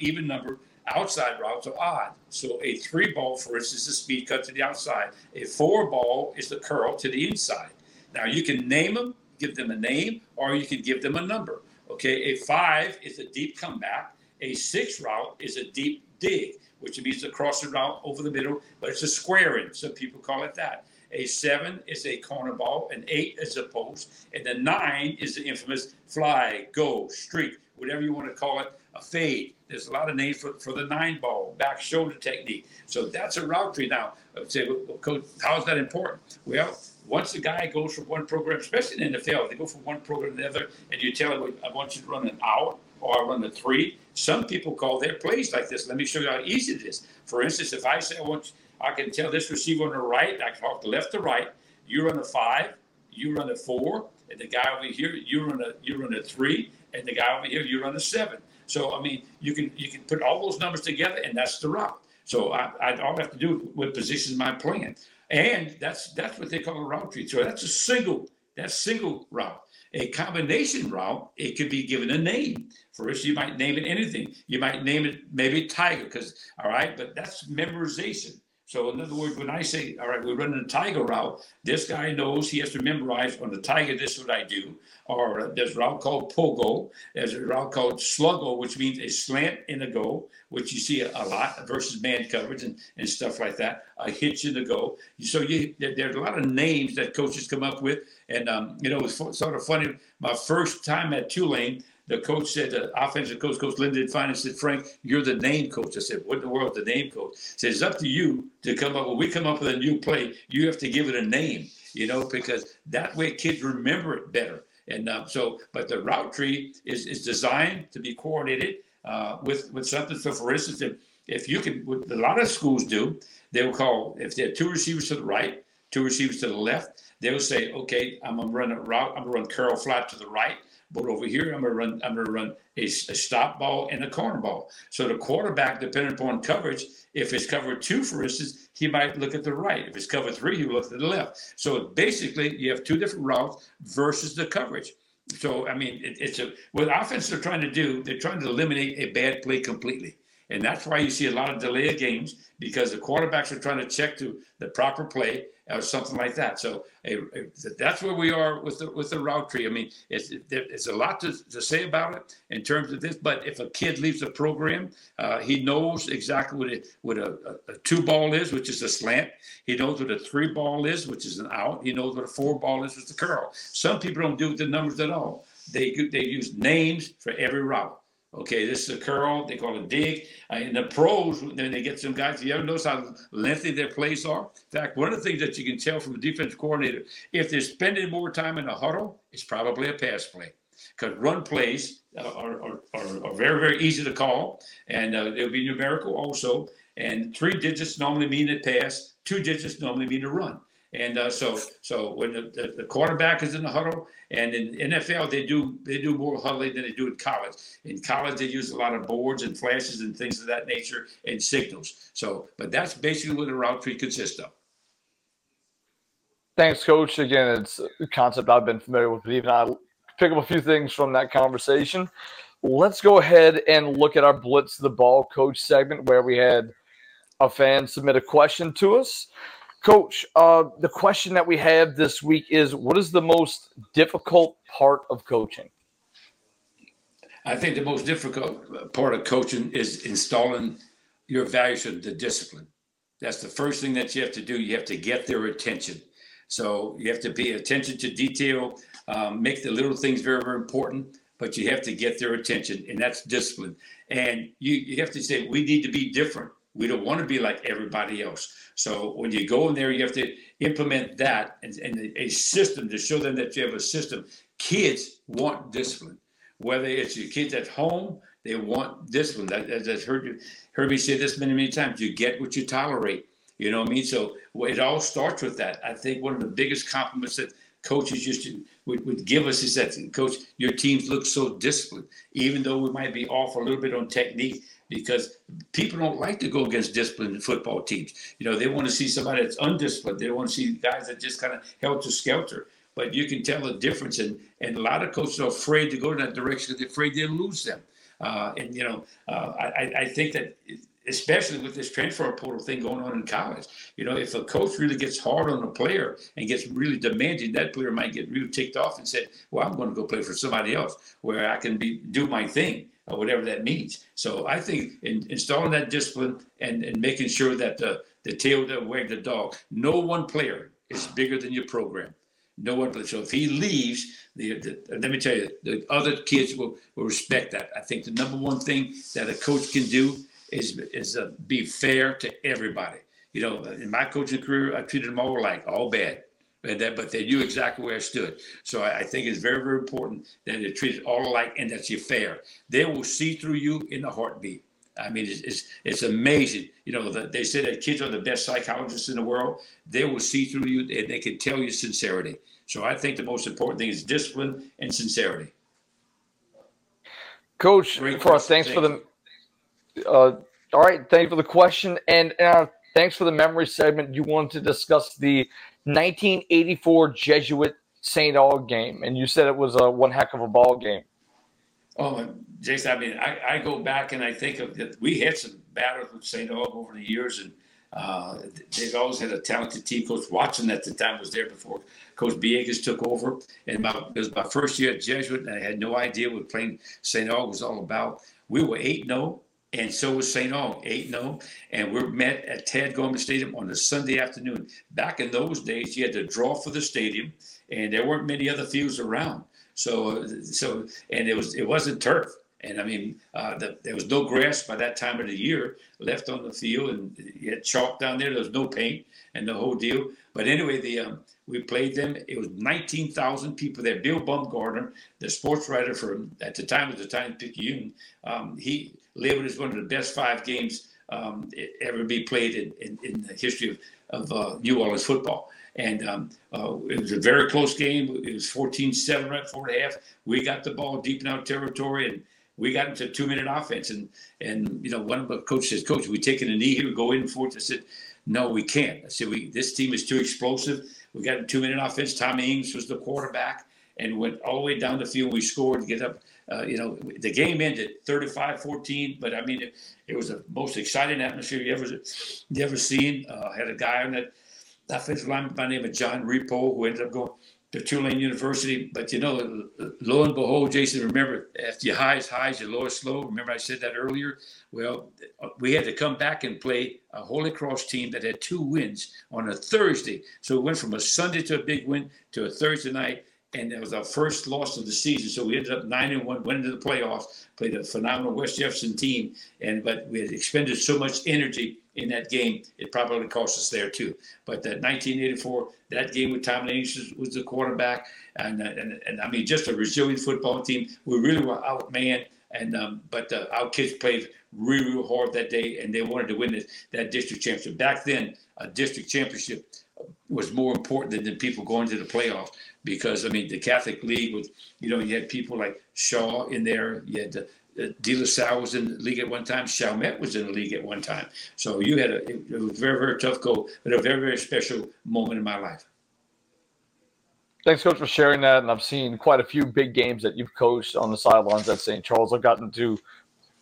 even numbered. Outside routes are odd. So a 3 ball, for instance, is speed cut to the outside. A 4 ball is the curl to the inside. Now you can name them, give them a name, or you can give them a number. Okay, a 5 is a deep comeback. A 6 route is a deep dig, which means to cross the route over the middle, but it's a square in. Some people call it that. A 7 is a corner ball. An 8 is a post. And the 9 is the infamous fly, go, streak, whatever you want to call it, a fade. There's a lot of names for the 9 ball, back shoulder technique. So that's a route tree. Now, I would say, well, Coach, how is that important? Well, once a guy goes from one program, especially in the NFL, they go from one program to the other, and you tell them, I want you to run an out or I run a 3. Some people call their plays like this. Let me show you how easy it is. For instance, if I say I can tell this receiver on the right, I can walk the left to right, you run a 5, you run a 4, and the guy over here, you run a 3, and the guy over here, you run a 7. So, I mean, you can put all those numbers together, and that's the route. So I all have to do with positions I'm playing. And that's what they call a route tree. So that's a single route. A combination route, it could be given a name. For instance, you might name it anything. You might name it maybe Tiger, but that's memorization. So in other words, when I say, all right, we're running a Tiger route, this guy knows he has to memorize on the Tiger, this is what I do. Or there's a route called Pogo. There's a route called Sluggo, which means a slant and a go, which you see a lot versus man coverage and stuff like that, a hitch and a go. So there's a lot of names that coaches come up with. And, it was sort of funny. My first time at Tulane, the coach said, the offensive coach, Coach Lyndon Finance, said, Frank, you're the name coach. I said, what in the world is the name coach? He said, it's up to you to come up. When we come up with a new play, you have to give it a name, because that way kids remember it better. And but the route tree is designed to be coordinated with something. So, for instance, if you can, what a lot of schools do, they will call, if there are 2 receivers to the right, 2 receivers to the left, they will say, okay, I'm going to run a route, I'm going to run curl flat to the right. But over here, I'm going to run a stop ball and a corner ball. So the quarterback, depending upon coverage, if it's cover 2, for instance, he might look at the right. If it's cover 3, he will look to the left. So basically, you have 2 different routes versus the coverage. So, I mean, what offense they're trying to do, they're trying to eliminate a bad play completely. And that's why you see a lot of delay of games, because the quarterbacks are trying to check to the proper play or something like that. So that's where we are with the route tree. I mean, it's a lot to say about it in terms of this. But if a kid leaves a program, he knows exactly what a 2 ball is, which is a slant. He knows what a 3 ball is, which is an out. He knows what a 4 ball is, which is a curl. Some people don't do the numbers at all. They use names for every route. Okay, this is a curl. They call it a dig. In the pros, then they get some guys. You ever notice how lengthy their plays are? In fact, one of the things that you can tell from a defensive coordinator, if they're spending more time in a huddle, it's probably a pass play. Because run plays are very, very easy to call, and they'll be numerical also. And 3 digits normally mean a pass. 2 digits normally mean a run. And so when the quarterback is in the huddle, and in NFL they do more huddling than they do in college. In college they use a lot of boards and flashes and things of that nature and signals. So, but that's basically what the route tree consists of. Thanks, Coach. Again, it's a concept I've been familiar with, but even I pick up a few things from that conversation. Let's go ahead and look at our Blitz the Ball, Coach segment, where we had a fan submit a question to us. Coach, the question that we have this week is, what is the most difficult part of coaching? I think the most difficult part of coaching is installing your values of the discipline. That's the first thing that you have to do. You have to get their attention. So you have to be attention to detail, make the little things very, very important, but you have to get their attention, and that's discipline. And you have to say, we need to be different. We don't want to be like everybody else. So when you go in there, you have to implement that and a system to show them that you have a system. Kids want discipline. Whether it's your kids at home, they want discipline. I've heard me say this many, many times. You get what you tolerate. You know what I mean? So it all starts with that. I think one of the biggest compliments that coaches used to would give us is that, Coach, your teams look so disciplined, even though we might be off a little bit on technique, because people don't like to go against disciplined football teams. You know, they want to see somebody that's undisciplined. They want to see guys that just kind of helter-skelter. But you can tell the difference, and a lot of coaches are afraid to go in that direction because they're afraid they'll lose them. I think that, especially with this transfer portal thing going on in college, you know, if a coach really gets hard on a player and gets really demanding, that player might get really ticked off and said, well, I'm going to go play for somebody else where I can do my thing, or whatever that means. So I think installing that discipline and making sure that the tail that wags the dog, no one player is bigger than your program. No one plays. So if he leaves, let me tell you, the other kids will respect that. I think the number one thing that a coach can do is be fair to everybody. You know, in my coaching career, I treated them all alike, all bad. But they knew exactly where I stood. So I think it's very, very important that they're treated all alike and that you're fair. They will see through you in a heartbeat. I mean, it's amazing. You know, they say that kids are the best psychologists in the world. They will see through you, and they can tell you sincerity. So I think the most important thing is discipline and sincerity. Coach, thanks for the question, and thanks for the memory segment. You wanted to discuss the 1984 Jesuit St. Aug game, and you said it was one heck of a ball game. Oh, Jason, I mean, I go back and I think of that. We had some battles with St. Aug over the years, and they've always had a talented team. Coach Watson at the time was there before Coach Villegas took over. And it was my first year at Jesuit, and I had no idea what playing St. Aug was all about. We were 8-0, and so was St. Aug, 8-0. And we met at Tad Gorman Stadium on a Sunday afternoon. Back in those days, you had to draw for the stadium, and there weren't many other fields around. So, and it wasn't turf. And I mean, there was no grass by that time of the year left on the field, and you had chalk down there. There was no paint and the whole deal. But anyway, we played them. It was 19,000 people there. Bill Bumgarner, the sports writer at the time Picayune, he labeled it as one of the best five games ever be played in the history of New Orleans football. And it was a very close game. It was 14-7 right before the half. We got the ball deep in our territory, and we got into a two-minute offense. And you know, one of the coaches said, Coach, are we taking a knee here, go in for it? I said, no, we can't. I said, this team is too explosive. We got a two-minute offense. Tommy Ings was the quarterback and went all the way down the field. We scored to get up. The game ended 35-14, but I mean, it was the most exciting atmosphere you ever seen. Had a guy on that offensive lineman by the name of John Repo, who ended up going to Tulane University. But, you know, lo and behold, Jason, remember, after your high is high, your low is low. Remember I said that earlier? Well, we had to come back and play a Holy Cross team that had two wins on a Thursday. So it went from a Sunday to a big win to a Thursday night, and that was our first loss of the season. So we ended up 9-1, went into the playoffs, played a phenomenal West Jefferson team, but we had expended so much energy in that game, it probably cost us there too. But that 1984, that game with Tommy Ings was the quarterback, and I mean, just a resilient football team. We really were outmanned, but our kids played really, really hard that day, and they wanted to win that district championship. Back then, a district championship was more important than people going to the playoffs, because I mean, the Catholic League was, you know, you had people like Shaw in there, you had De La Salle was in the league at one time. Chalmette was in the league at one time. So you had it was very, very tough go, but a very, very special moment in my life. Thanks, Coach, for sharing that. And I've seen quite a few big games that you've coached on the sidelines at St. Charles. I've gotten to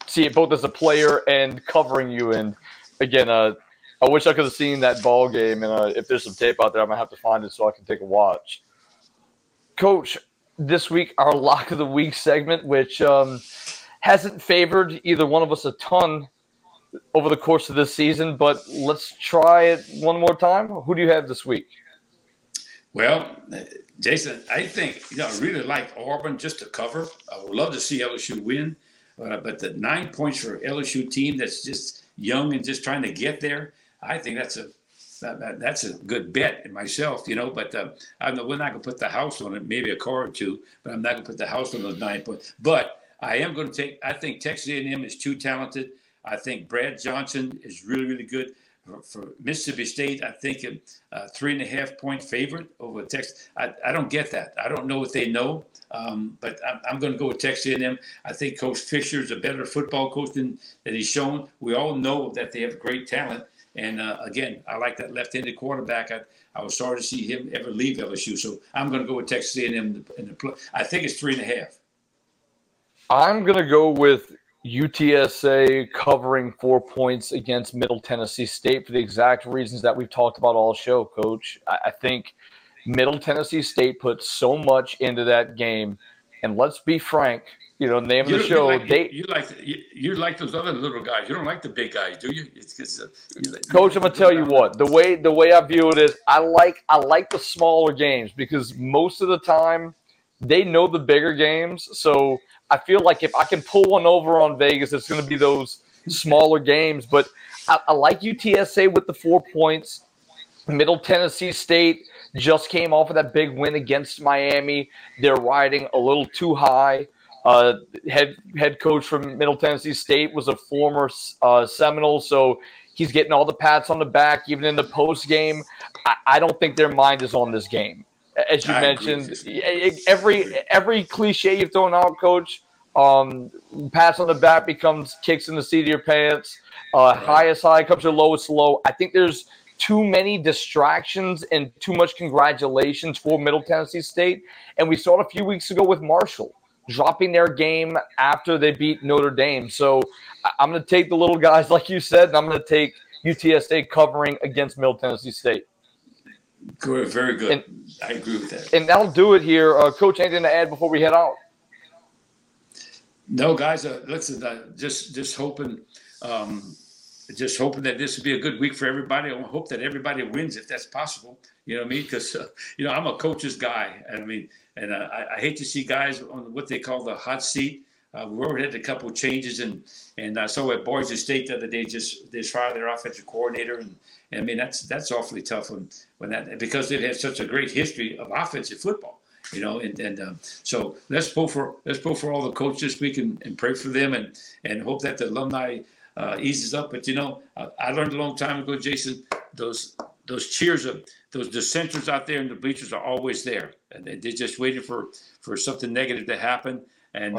see it both as a player and covering you. And again, I wish I could have seen that ball game. And if there's some tape out there, I'm going to have to find it so I can take a watch. Coach, this week, our Lock of the Week segment, which hasn't favored either one of us a ton over the course of this season, but let's try it one more time. Who do you have this week? Well, Jason, I think, I really like Auburn just to cover. I would love to see LSU win, but the 9 points for LSU team that's just young and just trying to get there, I think that's a good bet myself, but we're not going to put the house on it, maybe a car or two, but I'm not going to put the house on those 9 points. But I am going to I think Texas A&M is too talented. I think Brad Johnson is really, really good. For Mississippi State, I think a 3.5 point favorite over Texas. I don't get that. I don't know what they know, but I'm going to go with Texas A&M. I think Coach Fisher is a better football coach than he's shown. We all know that they have great talent. And, again, I like that left-handed quarterback. I was sorry to see him ever leave LSU. So I'm going to go with Texas A&M. I think it's 3.5. I'm going to go with UTSA covering 4 points against Middle Tennessee State for the exact reasons that we've talked about all show, Coach. I think Middle Tennessee State put so much into that game. And let's be frank, name of the show. You like those other little guys. You don't like the big guys, do you? Coach, I'm gonna tell you what. The way I view it is, I like the smaller games because most of the time they know the bigger games. So I feel like if I can pull one over on Vegas, it's going to be those smaller games. But I like UTSA with the 4 points. Middle Tennessee State just came off of that big win against Miami. They're riding a little too high. Head coach from Middle Tennessee State was a former Seminole, so he's getting all the pats on the back, even in the post game. I don't think their mind is on this game. As you mentioned, every cliche you've thrown out, Coach, pats on the back becomes kicks in the seat of your pants. Right. Highest high comes your lowest low. I think there's too many distractions and too much congratulations for Middle Tennessee State. And we saw it a few weeks ago with Marshall dropping their game after they beat Notre Dame. So I'm going to take the little guys, like you said, and I'm going to take UTSA covering against Middle Tennessee State. Good, very good. And I agree with that. And that'll do it here. Coach, anything to add before we head out? No, guys. Listen, just hoping that this will be a good week for everybody. I hope that everybody wins if that's possible. You know what I mean? Because I'm a coach's guy, I hate to see guys on what they call the hot seat. We already had a couple of changes, and I saw at Boise State the other day they fired their offensive coordinator, and I mean that's awfully tough when because they've had such a great history of offensive football, so let's pull for all the coaches this week and pray for them and hope that the alumni eases up. But I learned a long time ago, Jason, those cheers of those dissenters out there in the bleachers are always there, and they're just waiting for something negative to happen. And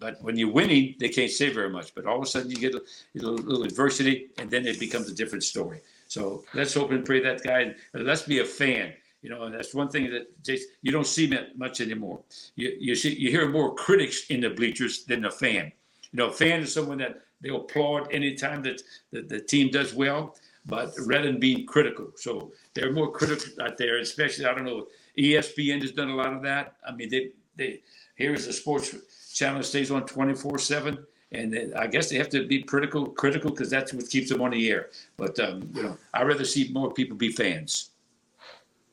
but when you're winning, they can't say very much. But all of a sudden, you get a little adversity, and then it becomes a different story. So let's hope and pray that guy. Let's be a fan. And that's one thing that you don't see much anymore. You hear more critics in the bleachers than a fan. A fan is someone that they'll applaud anytime that the team does well, but rather than being critical. So there are more critics out there, especially, I don't know, ESPN has done a lot of that. I mean, they here is the sports channel that stays on 24/7, and I guess they have to be critical, because that's what keeps them on the air. But I'd rather see more people be fans.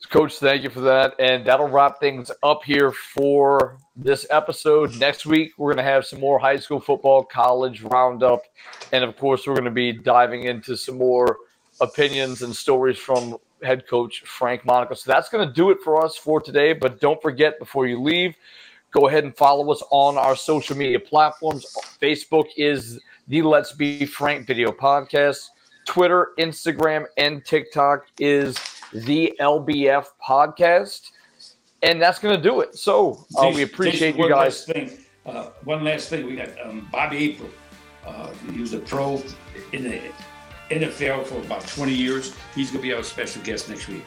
Coach, thank you for that, and that'll wrap things up here for this episode. Next week, we're going to have some more high school football, college roundup, and of course, we're going to be diving into some more opinions and stories from head coach Frank Monica. So that's going to do it for us for today. But don't forget, before you leave, go ahead and follow us on our social media platforms. Facebook is the Let's Be Frank Video Podcast. Twitter, Instagram, and TikTok is the LBF Podcast. And that's going to do it. So we appreciate you guys. One last thing. We got Bobby April. He was a pro in the NFL for about 20 years. He's going to be our special guest next week.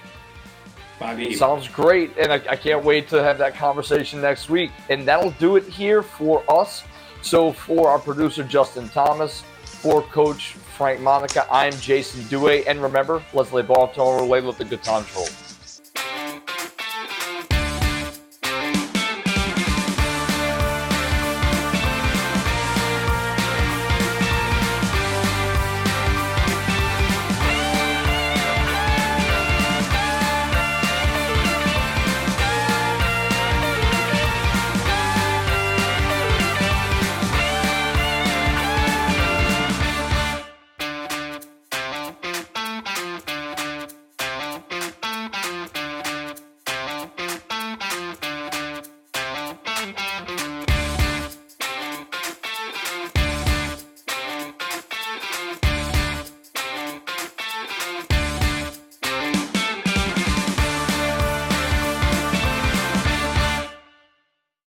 Sounds great, and I can't wait to have that conversation next week. And that'll do it here for us. So for our producer, Justin Thomas, for Coach Frank Monica. I'm Jason Dewey, and remember, let's lay ball to our way with the good times roll.